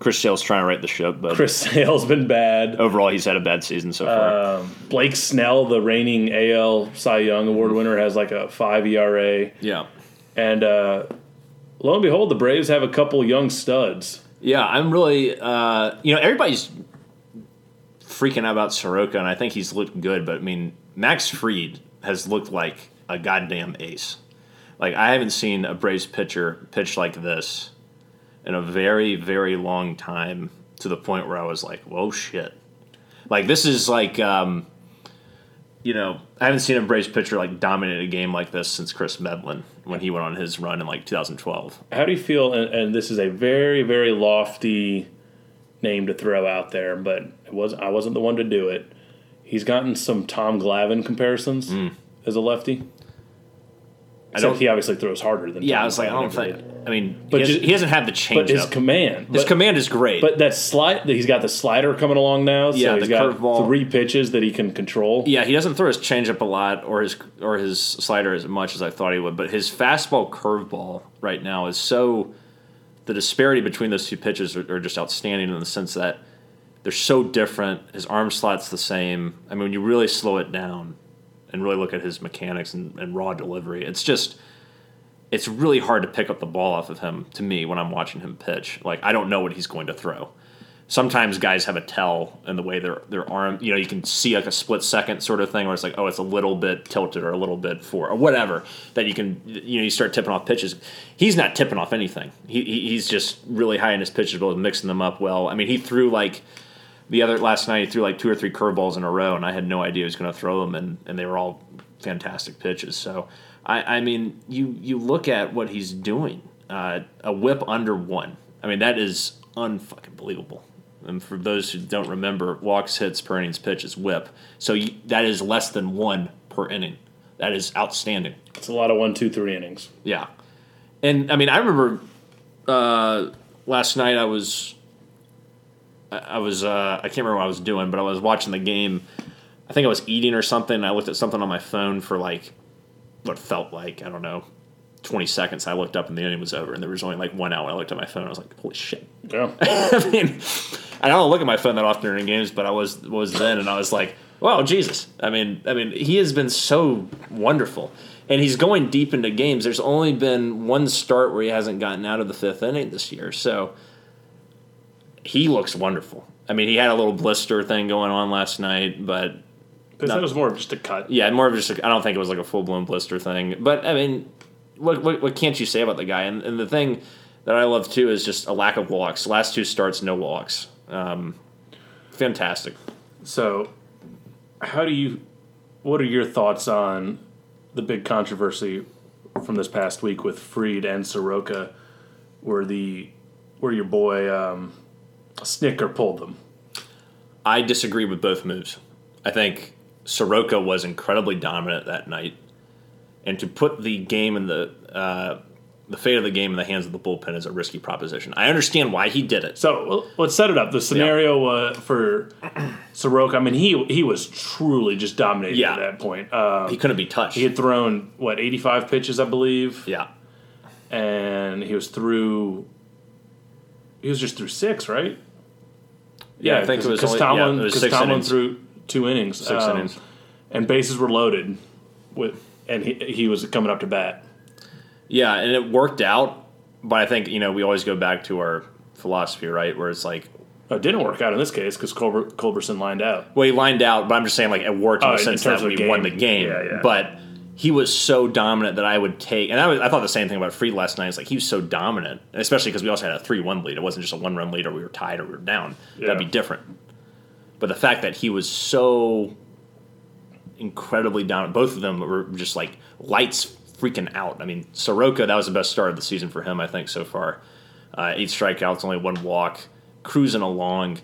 Chris Sale's trying to right the ship, but Chris Sale's been bad. Overall, he's had a bad season so far. Um, Blake Snell, the reigning A L Cy Young Award winner, has like a five E R A. Yeah, and uh, lo and behold, the Braves have a couple young studs. Yeah, I'm really uh, you know everybody's freaking out about Soroka, and I think he's looked good, but I mean, Max Fried has looked like a goddamn ace. Like, I haven't seen a Braves pitcher pitch like this in a very, very long time, to the point where I was like, whoa, shit. Like, this is like, um, you know, I haven't seen a Braves pitcher like dominate a game like this since Chris Medlin when he went on his run in like two thousand twelve. How do you feel? And, and this is a very, very lofty name to throw out there, but it was I wasn't the one to do it. He's gotten some Tom Glavine comparisons mm. as a lefty. I Except don't, he obviously throws harder than. Yeah, Tom I was like, I don't think. Did. I mean, but he, just, has, he doesn't have the changeup. But his command, his but, command is great. But that slide, he's got the slider coming along now. So yeah, he's the got curveball. Three pitches that he can control. Yeah, he doesn't throw his changeup a lot or his or his slider as much as I thought he would. But his fastball, curveball right now is so. The disparity between those two pitches are, are just outstanding in the sense that they're so different. His arm slot's the same. I mean, when you really slow it down and really look at his mechanics and, and raw delivery, it's just it's really hard to pick up the ball off of him, to me, when I'm watching him pitch. Like, I don't know what he's going to throw. Sometimes guys have a tell in the way their their arm, you know, you can see like a split second sort of thing where it's like, oh, it's a little bit tilted or a little bit forward or whatever, that you can, you know, you start tipping off pitches. He's not tipping off anything. He He's just really high in his pitches, but mixing them up well. I mean, he threw like the other last night, he threw like two or three curveballs in a row, and I had no idea he was going to throw them, and, and they were all fantastic pitches. So, I, I mean, you, you look at what he's doing, uh, a whip under one. I mean, that is unfucking believable. And for those who don't remember, walks, hits, per innings, pitches, whip. So you, that is less than one per inning. That is outstanding. It's a lot of one, two, three innings. Yeah. And, I mean, I remember uh, last night I was I, I was uh, – I can't remember what I was doing, but I was watching the game. I think I was eating or something, and I looked at something on my phone for, like, what felt like, I don't know, twenty seconds. I looked up, and the inning was over, and there was only, like, one out when I looked at my phone. I was like, holy shit. Yeah. I mean – I don't look at my phone that often during games, but I was was then, and I was like, "Wow, Jesus!" I mean, I mean, he has been so wonderful, and he's going deep into games. There's only been one start where he hasn't gotten out of the fifth inning this year, so he looks wonderful. I mean, he had a little blister thing going on last night, but because that was more of just a cut. Yeah, more of just. A, I don't think it was like a full blown blister thing, but I mean, what, what what can't you say about the guy? And, and the thing that I love too is just a lack of walks. Last two starts, no walks. Um, fantastic. So, how do you? What are your thoughts on the big controversy from this past week with Fried and Soroka, where the where your boy um, Snicker pulled them? I disagree with both moves. I think Soroka was incredibly dominant that night, and to put the game in the uh, the fate of the game in the hands of the bullpen is a risky proposition. I understand why he did it. So well, let's set it up. The scenario yeah. uh, for Soroka, I mean, he he was truly just dominated yeah. at that point. Um, he couldn't be touched. He had thrown what eighty-five pitches, I believe. Yeah, and he was through. He was just through six, right? Yeah, yeah I think it was because Tomlin, yeah, Tomlin threw two innings, six um, innings, and bases were loaded with. And he he was coming up to bat. Yeah, and it worked out. But I think, you know, we always go back to our philosophy, right, where it's like... Oh, it didn't work out in this case because Culber, Culberson lined out. Well, he lined out, but I'm just saying, like, it worked in oh, the sense in that we game. won the game. Yeah, yeah. But he was so dominant that I would take... And I, was, I thought the same thing about Fried last night. It's like, he was so dominant, especially because we also had a three one lead. It wasn't just a one-run lead or we were tied or we were down. Yeah. That'd be different. But the fact that he was so... incredibly down. Both of them were just like lights freaking out. I mean, Soroka, that was the best start of the season for him, I think, so far. Uh, eight strikeouts, only one walk, cruising along.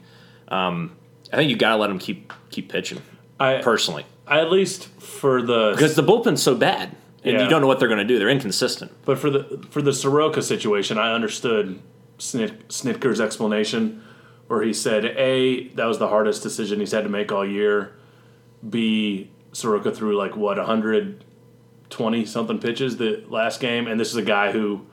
Um, I think you got to let him keep keep pitching, I, personally. I, at least for the... Because the bullpen's so bad, and yeah. you don't know what they're going to do. They're inconsistent. But for the for the Soroka situation, I understood Snit, Snitker's explanation where he said, A, that was the hardest decision he's had to make all year. B... Soroka threw, like, what, one hundred twenty-something pitches the last game, and this is a guy who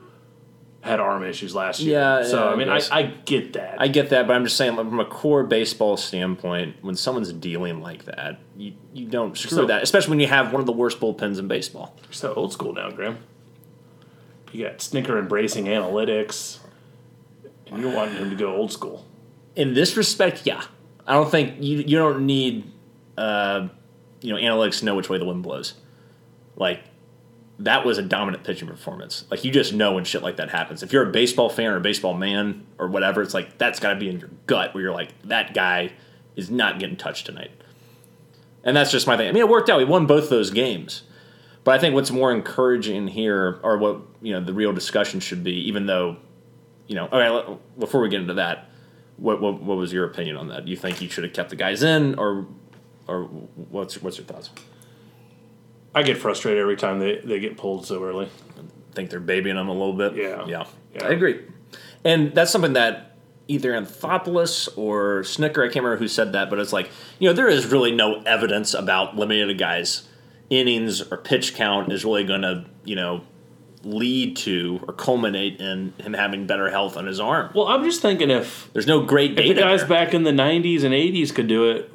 had arm issues last year. Yeah, so, yeah, I mean, I, I get that. I get that, but I'm just saying, like, from a core baseball standpoint, when someone's dealing like that, you, you don't screw so, that, especially when you have one of the worst bullpens in baseball. You're so old school now, Graham. You got Snicker embracing analytics, and you're wanting him to go old school. In this respect, yeah. I don't think you, you don't need... Uh, you know, analytics know which way the wind blows. Like, that was a dominant pitching performance. Like, you just know when shit like that happens. If you're a baseball fan or a baseball man or whatever, it's like, that's got to be in your gut where you're like, that guy is not getting touched tonight. And that's just my thing. I mean, it worked out. We won both those games. But I think what's more encouraging here, or what, you know, the real discussion should be, even though, you know, okay, before we get into that, what what, what was your opinion on that? Do you think you should have kept the guys in, or... Or what's what's your thoughts? I get frustrated every time they, they get pulled so early. I think they're babying them a little bit. Yeah. yeah, yeah, I agree. And that's something that either Anthopoulos or Snicker, I can't remember who said that, but it's like, you know, there is really no evidence about limiting a guy's innings or pitch count is really going to, you know, lead to or culminate in him having better health on his arm. Well, I'm just thinking if there's no great data. If the guys there. back in the nineties and eighties could do it.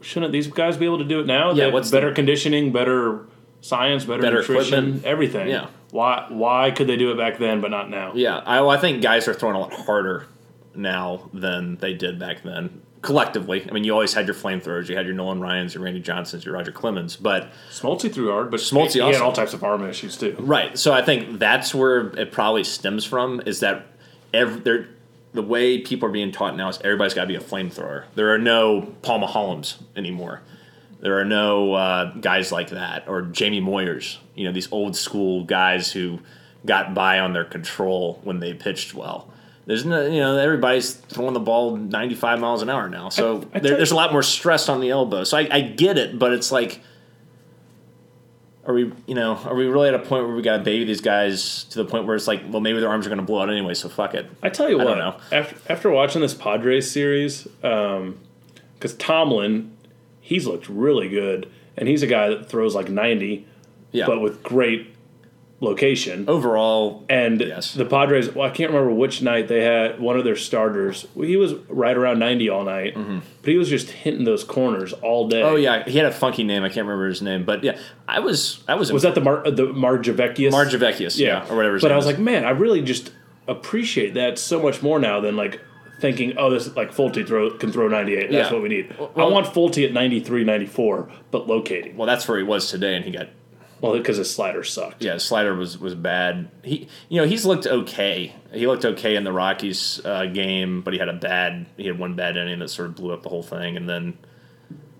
Shouldn't these guys be able to do it now? Yeah, what's better the, conditioning, better science, better, better nutrition, equipment. Everything. Yeah. Why why could they do it back then but not now? Yeah, I, well, I think guys are throwing a lot harder now than they did back then, collectively. I mean, you always had your flamethrowers. You had your Nolan Ryans, your Randy Johnsons, your Roger Clemens. But Smoltz threw hard, but Smoltz he also, had all types of arm issues too. Right, so I think that's where it probably stems from is that every, they're the way people are being taught now is everybody's got to be a flamethrower. There are no Paul Mahomes anymore. There are no uh, guys like that or Jamie Moyers. You know, these old school guys who got by on their control when they pitched well. There's no, you know, everybody's throwing the ball ninety-five miles an hour now. So I, I there, there's a lot more stress on the elbow. So I, I get it, but it's like, are we, you know, are we really at a point where we got to baby these guys to the point where it's like, well, maybe their arms are going to blow out anyway, so fuck it. I tell you what, I don't know. After, after watching this Padres series, because um, Tomlin, he's looked really good, and he's a guy that throws like ninety, yeah. but with great location. Overall, and yes. the Padres, well, I can't remember which night they had one of their starters. Well, he was right around ninety all night, mm-hmm. but he was just hitting those corners all day. Oh yeah, he had a funky name. I can't remember his name, but yeah, I was, I was. Was that the Mar- the Marjavecius? Marjavecius, yeah. yeah, or whatever. His but name I was is. like, man, I really just appreciate that so much more now than like thinking, oh, this like Fulte throw can throw ninety-eight. That's yeah. what we need. Well, I want Fulte at ninety-three, ninety-four, but locating. Well, that's where he was today, and he got Well, because his slider sucked. Yeah, his slider was, was bad. He, you know, he's looked okay. He looked okay in the Rockies uh, game, but he had a bad. He had one bad inning that sort of blew up the whole thing, and then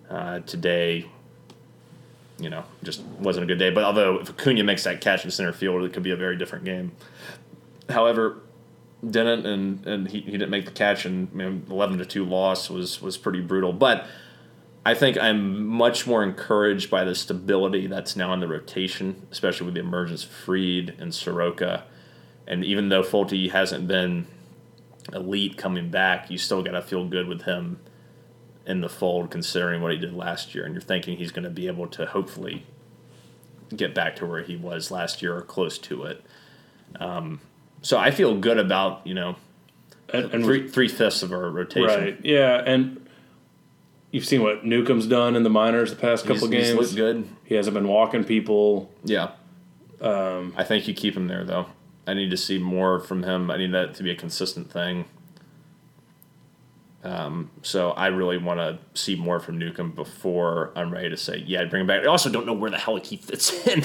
uh, today, you know, just wasn't a good day. But although if Acuna makes that catch in center field, it could be a very different game. However, didn't and, and he, he didn't make the catch, and I mean, eleven to two loss was was pretty brutal. But I think I'm much more encouraged by the stability that's now in the rotation, especially with the emergence of Fried and Soroka. And even though Fulte hasn't been elite coming back, you still got to feel good with him in the fold considering what he did last year. And you're thinking he's going to be able to hopefully get back to where he was last year or close to it. Um, so I feel good about, you know, and, and three, three-fifths of our rotation. Right, yeah, and... You've seen what Newcomb's done in the minors the past couple he's, games. He's looked good. He hasn't been walking people. Yeah. Um, I think you keep him there, though. I need to see more from him. I need that to be a consistent thing. Um, so I really want to see more from Newcomb before I'm ready to say, yeah, bring him back. I also don't know where the hell he fits in.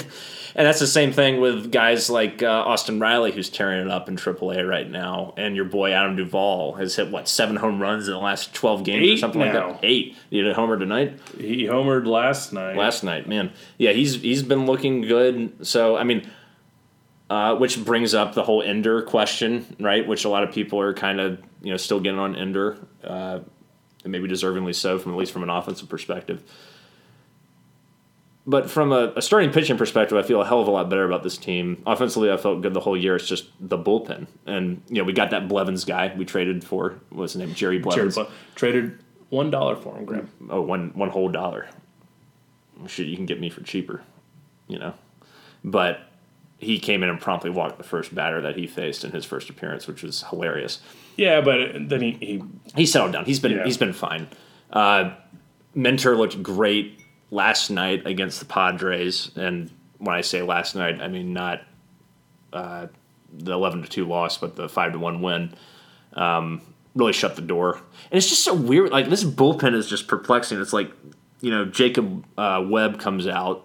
And that's the same thing with guys like uh, Austin Riley, who's tearing it up in triple A right now. And your boy Adam Duvall has hit, what, seven home runs in the last twelve games Eight or something now. like that? Eight. You did a homer tonight? He homered last night. Last night, man. Yeah, he's he's been looking good. So, I mean, uh, which brings up the whole Ender question, right, which a lot of people are kind of, you know, still getting on Ender, uh, and maybe deservingly so, from at least from an offensive perspective. But from a, a starting pitching perspective, I feel a hell of a lot better about this team. Offensively, I felt good the whole year. It's just the bullpen. And, you know, we got that Blevins guy we traded for. What's his name? Jerry Blevins. Jerry Ble- traded one dollar for him, Graham. Oh, one, one whole dollar. Shit, you can get me for cheaper, you know. But he came in and promptly walked the first batter that he faced in his first appearance, which was hilarious. Yeah, but then he... He, he settled down. He's been yeah. he's been fine. Uh, Minter looked great last night against the Padres. And when I say last night, I mean not uh, the eleven to two loss, but the five to one win. Um, really shut the door. And it's just so weird. Like, this bullpen is just perplexing. It's like, you know, Jacob uh, Webb comes out,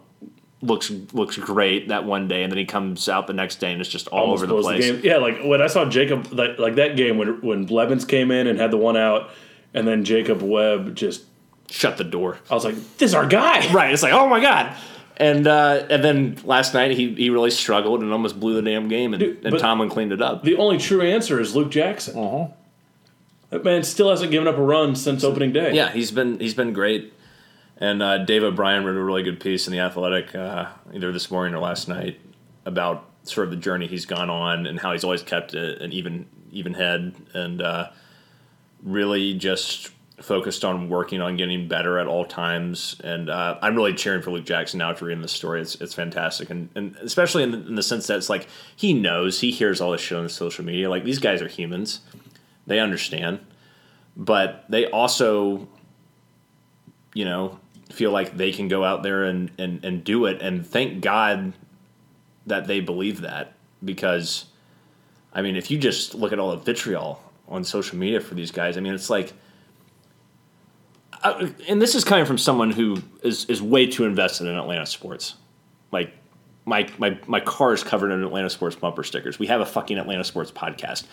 looks looks great that one day, and then he comes out the next day and it's just all Almost over the place. The game. Yeah, like when I saw Jacob, like, like that game when when Blevins came in and had the one out, and then Jacob Webb just shut the door. I was like, this is our guy. Right, it's like, oh my God. And uh, and then last night he, he really struggled and almost blew the damn game, and, Dude, and Tomlin cleaned it up. The only true answer is Luke Jackson. Uh-huh. That man still hasn't given up a run since opening day. Yeah, he's been he's been great. And uh, Dave O'Brien wrote a really good piece in The Athletic uh, either this morning or last night about sort of the journey he's gone on and how he's always kept a, an even even head and uh, really just focused on working on getting better at all times. And uh, I'm really cheering for Luke Jackson now after reading this story. It's it's fantastic. And, and especially in the, in the sense that it's like he knows, he hears all this shit on social media. Like, these guys are humans. They understand. But they also, you know, feel like they can go out there and, and, and do it. And thank God that they believe that, because, I mean, if you just look at all the vitriol on social media for these guys, I mean, it's like, I, and this is coming from someone who is, is way too invested in Atlanta sports. Like, my, my, my car is covered in Atlanta sports bumper stickers. We have a fucking Atlanta sports podcast.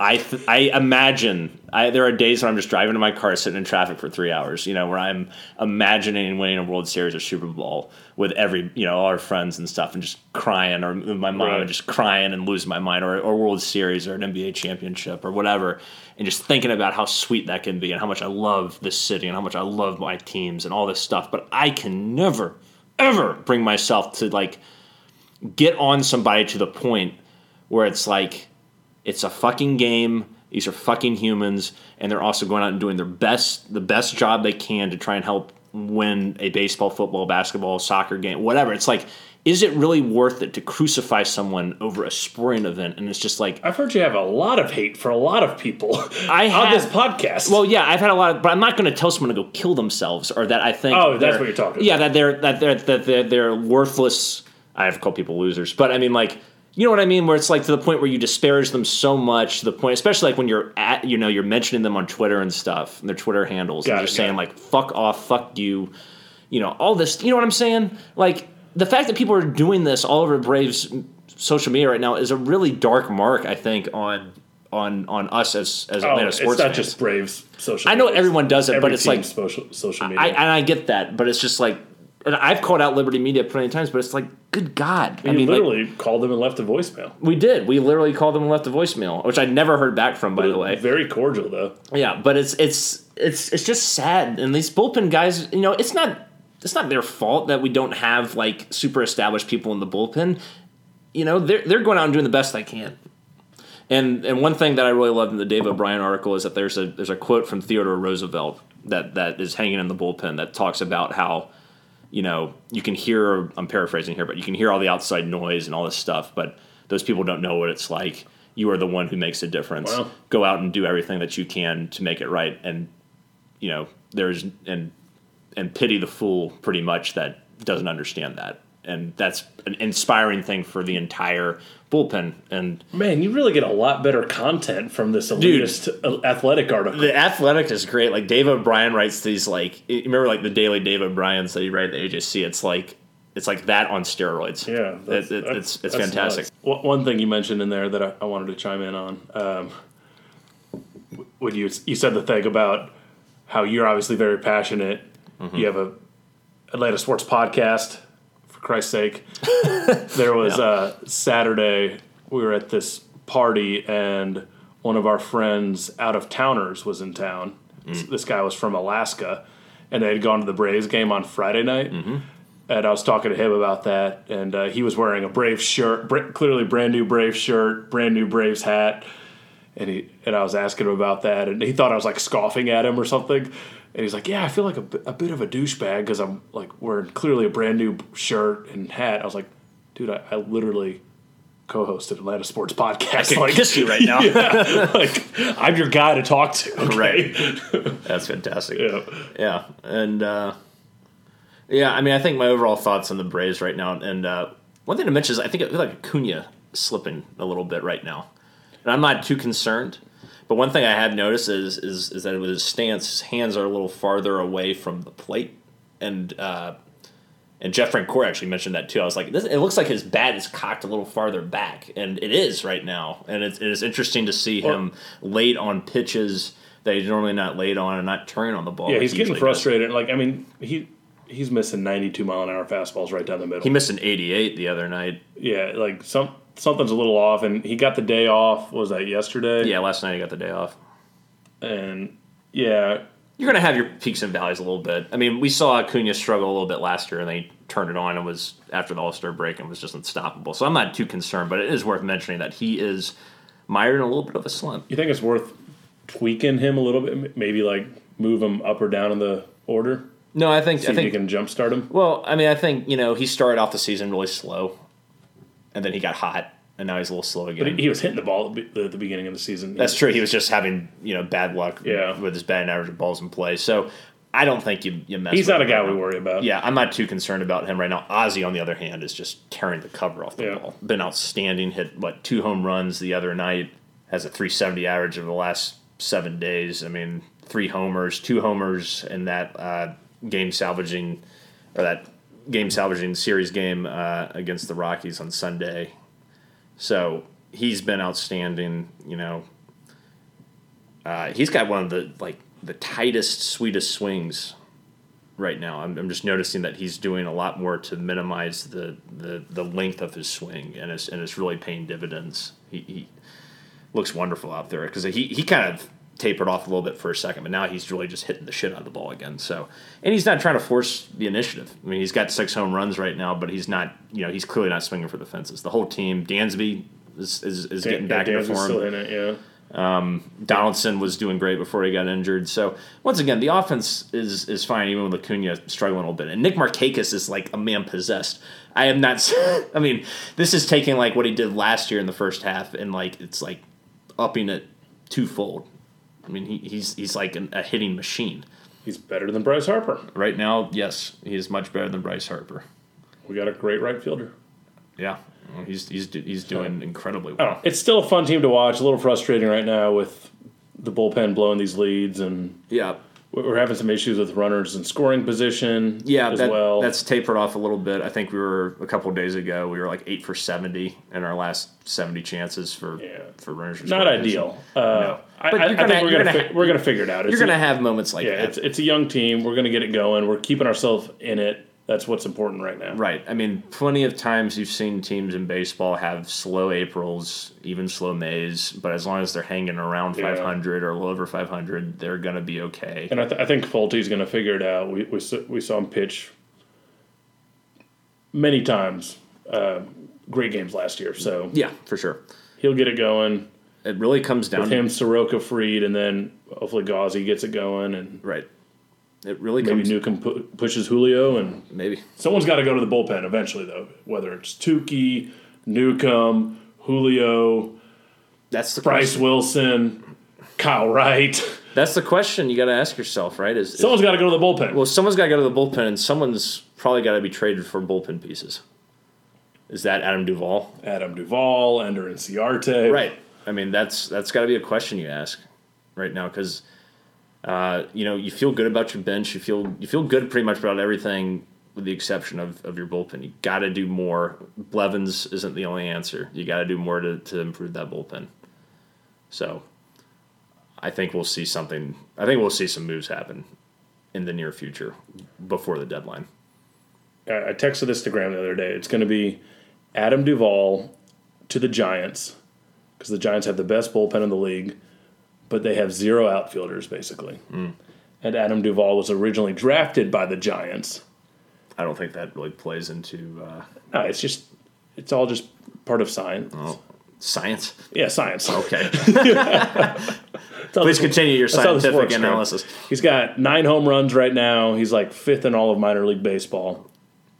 I th- I imagine I, there are days when I'm just driving to my car, sitting in traffic for three hours, you know, where I'm imagining winning a World Series or Super Bowl with every, you know, all our friends and stuff, and just crying, or my mom right. just crying and losing my mind, or, or World Series or an N B A championship or whatever, and just thinking about how sweet that can be and how much I love this city and how much I love my teams and all this stuff. But I can never, ever bring myself to, like, get on somebody to the point where it's like, it's a fucking game. These are fucking humans, and they're also going out and doing their best, the best job they can to try and help win a baseball, football, basketball, soccer game, whatever. It's like, is it really worth it to crucify someone over a sporting event? And it's just like, I've heard you have a lot of hate for a lot of people I have, on this podcast. Well, yeah, I've had a lot of, but I'm not going to tell someone to go kill themselves, or that I think. Oh, that's what you're talking about. Yeah, that they're that they're that they're, they're worthless. I have called people losers, but I mean, like, you know what I mean? Where it's like to the point where you disparage them so much, to the point, especially like when you're at, you know, you're mentioning them on Twitter and stuff, and their Twitter handles, got and it, you're saying it. like, fuck off, fuck you, you know, all this, you know what I'm saying? Like, the fact that people are doing this all over Braves social media right now is a really dark mark, I think, on on on us as as oh, Atlanta sports. It's not fans. Just Braves social. media. I know everyone does it, Every but it's like social social media. I, and I get that, but it's just like, and I've called out Liberty Media plenty of times, but it's like, good God! We I mean, literally like, called them and left a voicemail. We did. We literally called them and left a voicemail, which I never heard back from. By but the way, very cordial though. Yeah, but it's it's it's it's just sad. And these bullpen guys, you know, it's not it's not their fault that we don't have like super established people in the bullpen. You know, they're they're going out and doing the best they can. And and one thing that I really loved in the Dave O'Brien article is that there's a there's a quote from Theodore Roosevelt that that is hanging in the bullpen that talks about how, you know, you can hear, I'm paraphrasing here, but you can hear all the outside noise and all this stuff, but those people don't know what it's like. You are the one who makes a difference. Wow. Go out and do everything that you can to make it right. And, you know, there's, and, and pity the fool pretty much that doesn't understand that. And that's an inspiring thing for the entire bullpen. And man, you really get a lot better content from this elitist dude, Athletic article. The Athletic is great. Like Dave O'Brien writes these, like, remember like the daily Dave O'Brien's that he writes at A J C. It's like it's like that on steroids. Yeah, that's, it, it, that's, it's it's fantastic. Nuts. One thing you mentioned in there that I, I wanted to chime in on, um, when you you said the thing about how you're obviously very passionate. Mm-hmm. You have a Atlanta sports podcast. For Christ's sake, there was yeah. uh, Saturday we were at this party and one of our friends out of towners was in town. Mm. This guy was from Alaska and they had gone to the Braves game on Friday night. Mm-hmm. And I was talking to him about that and uh, he was wearing a Braves shirt, br- clearly brand new Braves shirt, brand new Braves hat. And he and I was asking him about that and he thought I was like scoffing at him or something. And he's like, yeah, I feel like a, a bit of a douchebag because I'm like wearing clearly a brand new shirt and hat. I was like, dude, I, I literally co-hosted Atlanta Sports Podcast. I can like, kiss you right now. Yeah, like I'm your guy to talk to. Okay? Right. That's fantastic. Yeah. Yeah. And, uh, yeah, I mean, I think my overall thoughts on the Braves right now, and uh, one thing to mention is I think I feel like Acuna slipping a little bit right now. And I'm not too concerned. But one thing I have noticed is is is that with his stance, his hands are a little farther away from the plate, and uh, and Jeff Francoeur actually mentioned that too. I was like, this, it looks like his bat is cocked a little farther back, and it is right now. And it's it is interesting to see or, him late on pitches that he's normally not late on and not turning on the ball. Yeah, he's getting frustrated. Does. Like I mean, he he's missing ninety-two mile an hour fastballs right down the middle. He missed an eighty-eight the other night. Yeah, like some. Something's a little off, and he got the day off. What was that yesterday? Yeah, last night he got the day off. And, yeah. You're going to have your peaks and valleys a little bit. I mean, we saw Acuna struggle a little bit last year, and they turned it on and was after the All-Star break and was just unstoppable. So I'm not too concerned, but it is worth mentioning that he is mired in a little bit of a slump. You think it's worth tweaking him a little bit? Maybe, like, move him up or down in the order? No, I think... See I think, if you can jumpstart him? Well, I mean, I think, you know, he started off the season really slow. And then he got hot, and now he's a little slow again. But he was hitting the ball at the beginning of the season. That's true. He was just having, you know, bad luck yeah. with his batting average of balls in play. So I don't think you, you mess he's with him. He's not a guy right we now. worry about. Yeah, I'm not too concerned about him right now. Ozzie, on the other hand, is just tearing the cover off the yeah. ball. Been outstanding. Hit, what, two home runs the other night. Has a three seventy average over the last seven days. I mean, three homers, two homers in that uh, game salvaging – or that – game salvaging series game uh, against the Rockies on Sunday. So he's been outstanding, you know. Uh, he's got one of the like the tightest, sweetest swings right now. I'm, I'm just noticing that he's doing a lot more to minimize the the, the length of his swing, and it's, and it's really paying dividends. He, he looks wonderful out there because he, he kind of tapered off a little bit for a second, but now he's really just hitting the shit out of the ball again. So, and he's not trying to force the initiative. I mean, he's got six home runs right now, but he's not, you know, he's clearly not swinging for the fences. The whole team, Dansby is is, is Dan, getting back yeah, into form. Still in it, yeah. Um, Donaldson was doing great before he got injured. So, once again, the offense is is fine, even with Acuna struggling a little bit. And Nick Markakis is like a man possessed. I am not. I mean, this is taking like what he did last year in the first half, and like it's like upping it twofold. I mean, he, he's he's like an, a hitting machine. He's better than Bryce Harper. Right now, yes, he is much better than Bryce Harper. We got a great right fielder. Yeah, he's he's he's doing incredibly well. Oh, it's still a fun team to watch. A little frustrating right now with the bullpen blowing these leads and yeah, We're having some issues with runners in scoring position yeah, as that, well. That's tapered off a little bit. I think we were, a couple of days ago, we were like eight for seventy in our last seventy chances for, yeah. for runners in scoring Not ideal. Position. Uh, no. I, I, gonna, I think we're going fi- fi- to figure it out. It's you're going to have moments like yeah, that. It's, it's a young team. We're going to get it going. We're keeping ourselves in it. That's what's important right now. Right. I mean, plenty of times you've seen teams in baseball have slow Aprils, even slow Mays, but as long as they're hanging around yeah. five hundred or a little over five hundred, they're going to be okay. And I, th- I think Folty's going to figure it out. We, we we saw him pitch many times. Uh, great games last year. So yeah, for sure. He'll get it going. It really comes down with him, to him, Soroka, Fried, and then hopefully Gauzy gets it going. And right, it really maybe comes Newcomb pu- pushes Julio, and maybe someone's got to go to the bullpen eventually, though. Whether it's Tukey, Newcomb, Julio, that's the Bryce question. Wilson, Kyle Wright. That's the question you got to ask yourself, right? Is someone's got to go to the bullpen? Well, someone's got to go to the bullpen, and someone's probably got to be traded for bullpen pieces. Is that Adam Duvall? Adam Duvall, Ender Inciarte, right? I mean, that's that's got to be a question you ask right now because, uh, you know, you feel good about your bench. You feel you feel good pretty much about everything with the exception of, of your bullpen. You got to do more. Blevins isn't the only answer. You got to do more to, to improve that bullpen. So I think we'll see something. I think we'll see some moves happen in the near future before the deadline. I texted this to Graham the other day. It's going to be Adam Duvall to the Giants. Because the Giants have the best bullpen in the league, but they have zero outfielders, basically. Mm. And Adam Duvall was originally drafted by the Giants. I don't think that really plays into... Uh... No, it's just... It's all just part of science. Oh. Science? Yeah, science. Okay. Please continue your scientific analysis. He's got nine home runs right now. He's like fifth in all of minor league baseball.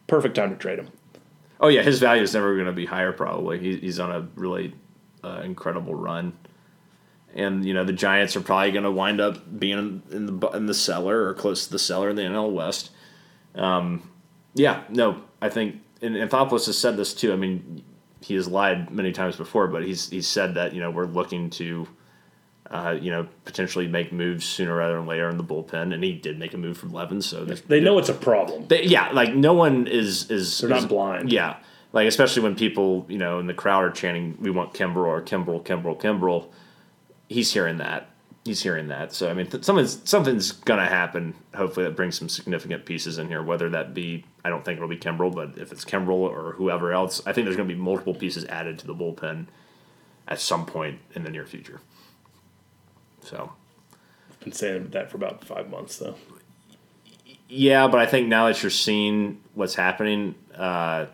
Perfect time to trade him. Oh, yeah, his value is never going to be higher, probably. He, he's on a really... Uh, incredible run, and you know the Giants are probably going to wind up being in the in the cellar or close to the cellar in the N L West. Um, yeah, no, I think, and Anthopoulos has said this too. I mean, he has lied many times before, but he's he's said that you know we're looking to, uh, you know, potentially make moves sooner rather than later in the bullpen, and he did make a move from Levin, so they know it's a problem. They, yeah, like no one is is they're is, not blind. Yeah. Like, especially when people, you know, in the crowd are chanting, we want Kimbrel or Kimbrel, Kimbrel, Kimbrel. He's hearing that. He's hearing that. So, I mean, th- something's, something's going to happen. Hopefully that brings some significant pieces in here, whether that be, I don't think it'll be Kimbrel, but if it's Kimbrel or whoever else, I think there's going to be multiple pieces added to the bullpen at some point in the near future. So. I've been saying that for about five months, though. Yeah, but I think now that you're seeing what's happening, uh,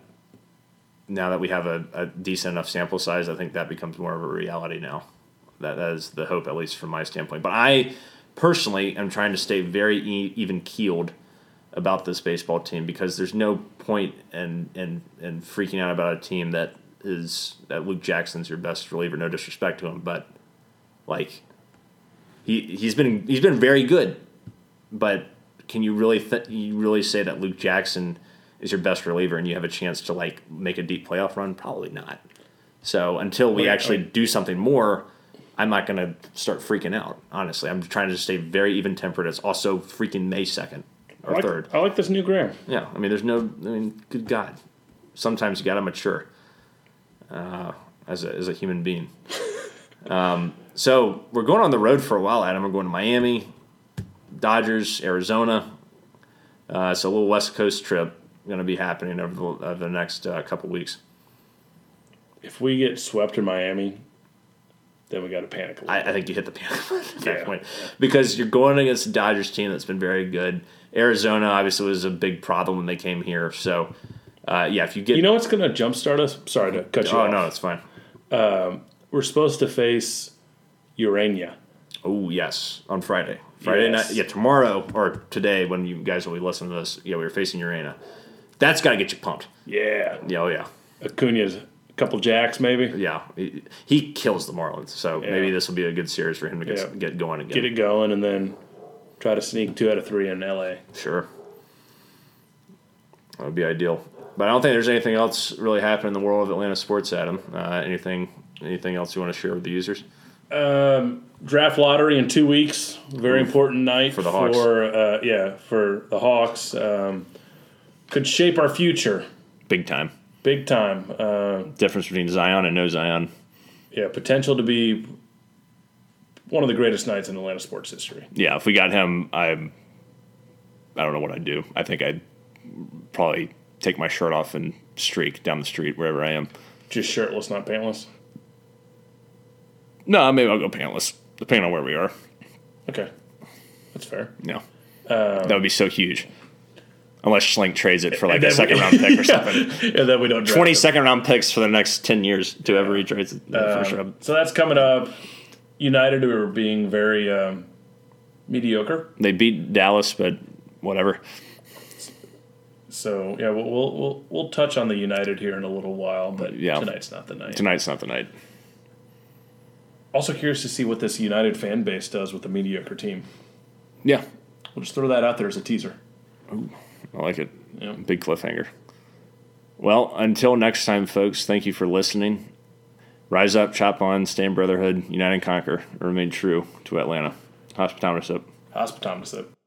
now that we have a, a decent enough sample size, I think that becomes more of a reality now. That, that is the hope, at least from my standpoint. But I personally am trying to stay very e- even-keeled about this baseball team because there's no point in, in, in freaking out about a team that is that Luke Jackson's your best reliever. No disrespect to him, but like he he's been he's been very good. But can you really th- you really say that Luke Jackson is your best reliever and you have a chance to like make a deep playoff run? Probably not. So until we actually do something more, I'm not going to start freaking out. Honestly, I'm trying to stay very even tempered. It's also freaking May second or third. I like this new Graham. Yeah. I mean, there's no, I mean, good God, sometimes you got to mature, uh, as a, as a human being. um, so we're going on the road for a while, Adam. We're going to Miami, Dodgers, Arizona. Uh, so a little West Coast trip. Going to be happening over the, over the next uh, couple weeks. If we get swept in Miami, then we got to panic a little. I, I think you hit the panic button at that yeah. point because you're going against the Dodgers team that's been very good. Arizona obviously was a big problem when they came here, so uh, yeah. If you get, you know what's going to jumpstart us? Sorry to cut you. Oh off. No, it's fine. Um, we're supposed to face Urania. Oh yes, on Friday. Friday yes. night. Yeah, tomorrow or today when you guys will be listening to this. Yeah, we were facing Urania. That's got to get you pumped. Yeah. Yeah, oh, yeah. Acuna's a couple jacks, maybe. Yeah. He, he kills the Marlins, so yeah. maybe this will be a good series for him to get, yeah. get going again. Get it going and then try to sneak two out of three in L A. Sure. That would be ideal. But I don't think there's anything else really happening in the world of Atlanta sports, Adam. Uh, anything, anything else you want to share with the users? Um, draft lottery in two weeks. Very Oof. important night for the Hawks. For, uh, yeah, for the Hawks. Um, could shape our future. Big time. Big time. Uh, Difference between Zion and no Zion. Yeah, potential to be one of the greatest nights in Atlanta sports history. Yeah, if we got him, I'm, I don't know what I'd do. I think I'd probably take my shirt off and streak down the street wherever I am. Just shirtless, not pantless? No, maybe I'll go pantless, depending on where we are. Okay. That's fair. Yeah. Um, that would be so huge. Unless Schlink trades it for like a second-round pick or yeah. something. And then we don't draft twenty second-round picks for the next ten years to yeah. ever he trades it. Um, for sure. So that's coming up. United are being very um, mediocre. They beat Dallas, but whatever. So, yeah, we'll we'll we'll, we'll touch on the United here in a little while, but yeah. tonight's not the night. Tonight's not the night. Also curious to see what this United fan base does with a mediocre team. Yeah. We'll just throw that out there as a teaser. Ooh, I like it. Yeah. Big cliffhanger. Well, until next time, folks, thank you for listening. Rise up, chop on, stand brotherhood, unite and conquer, and remain true to Atlanta. Hospitometer sip. Hospitometer sip.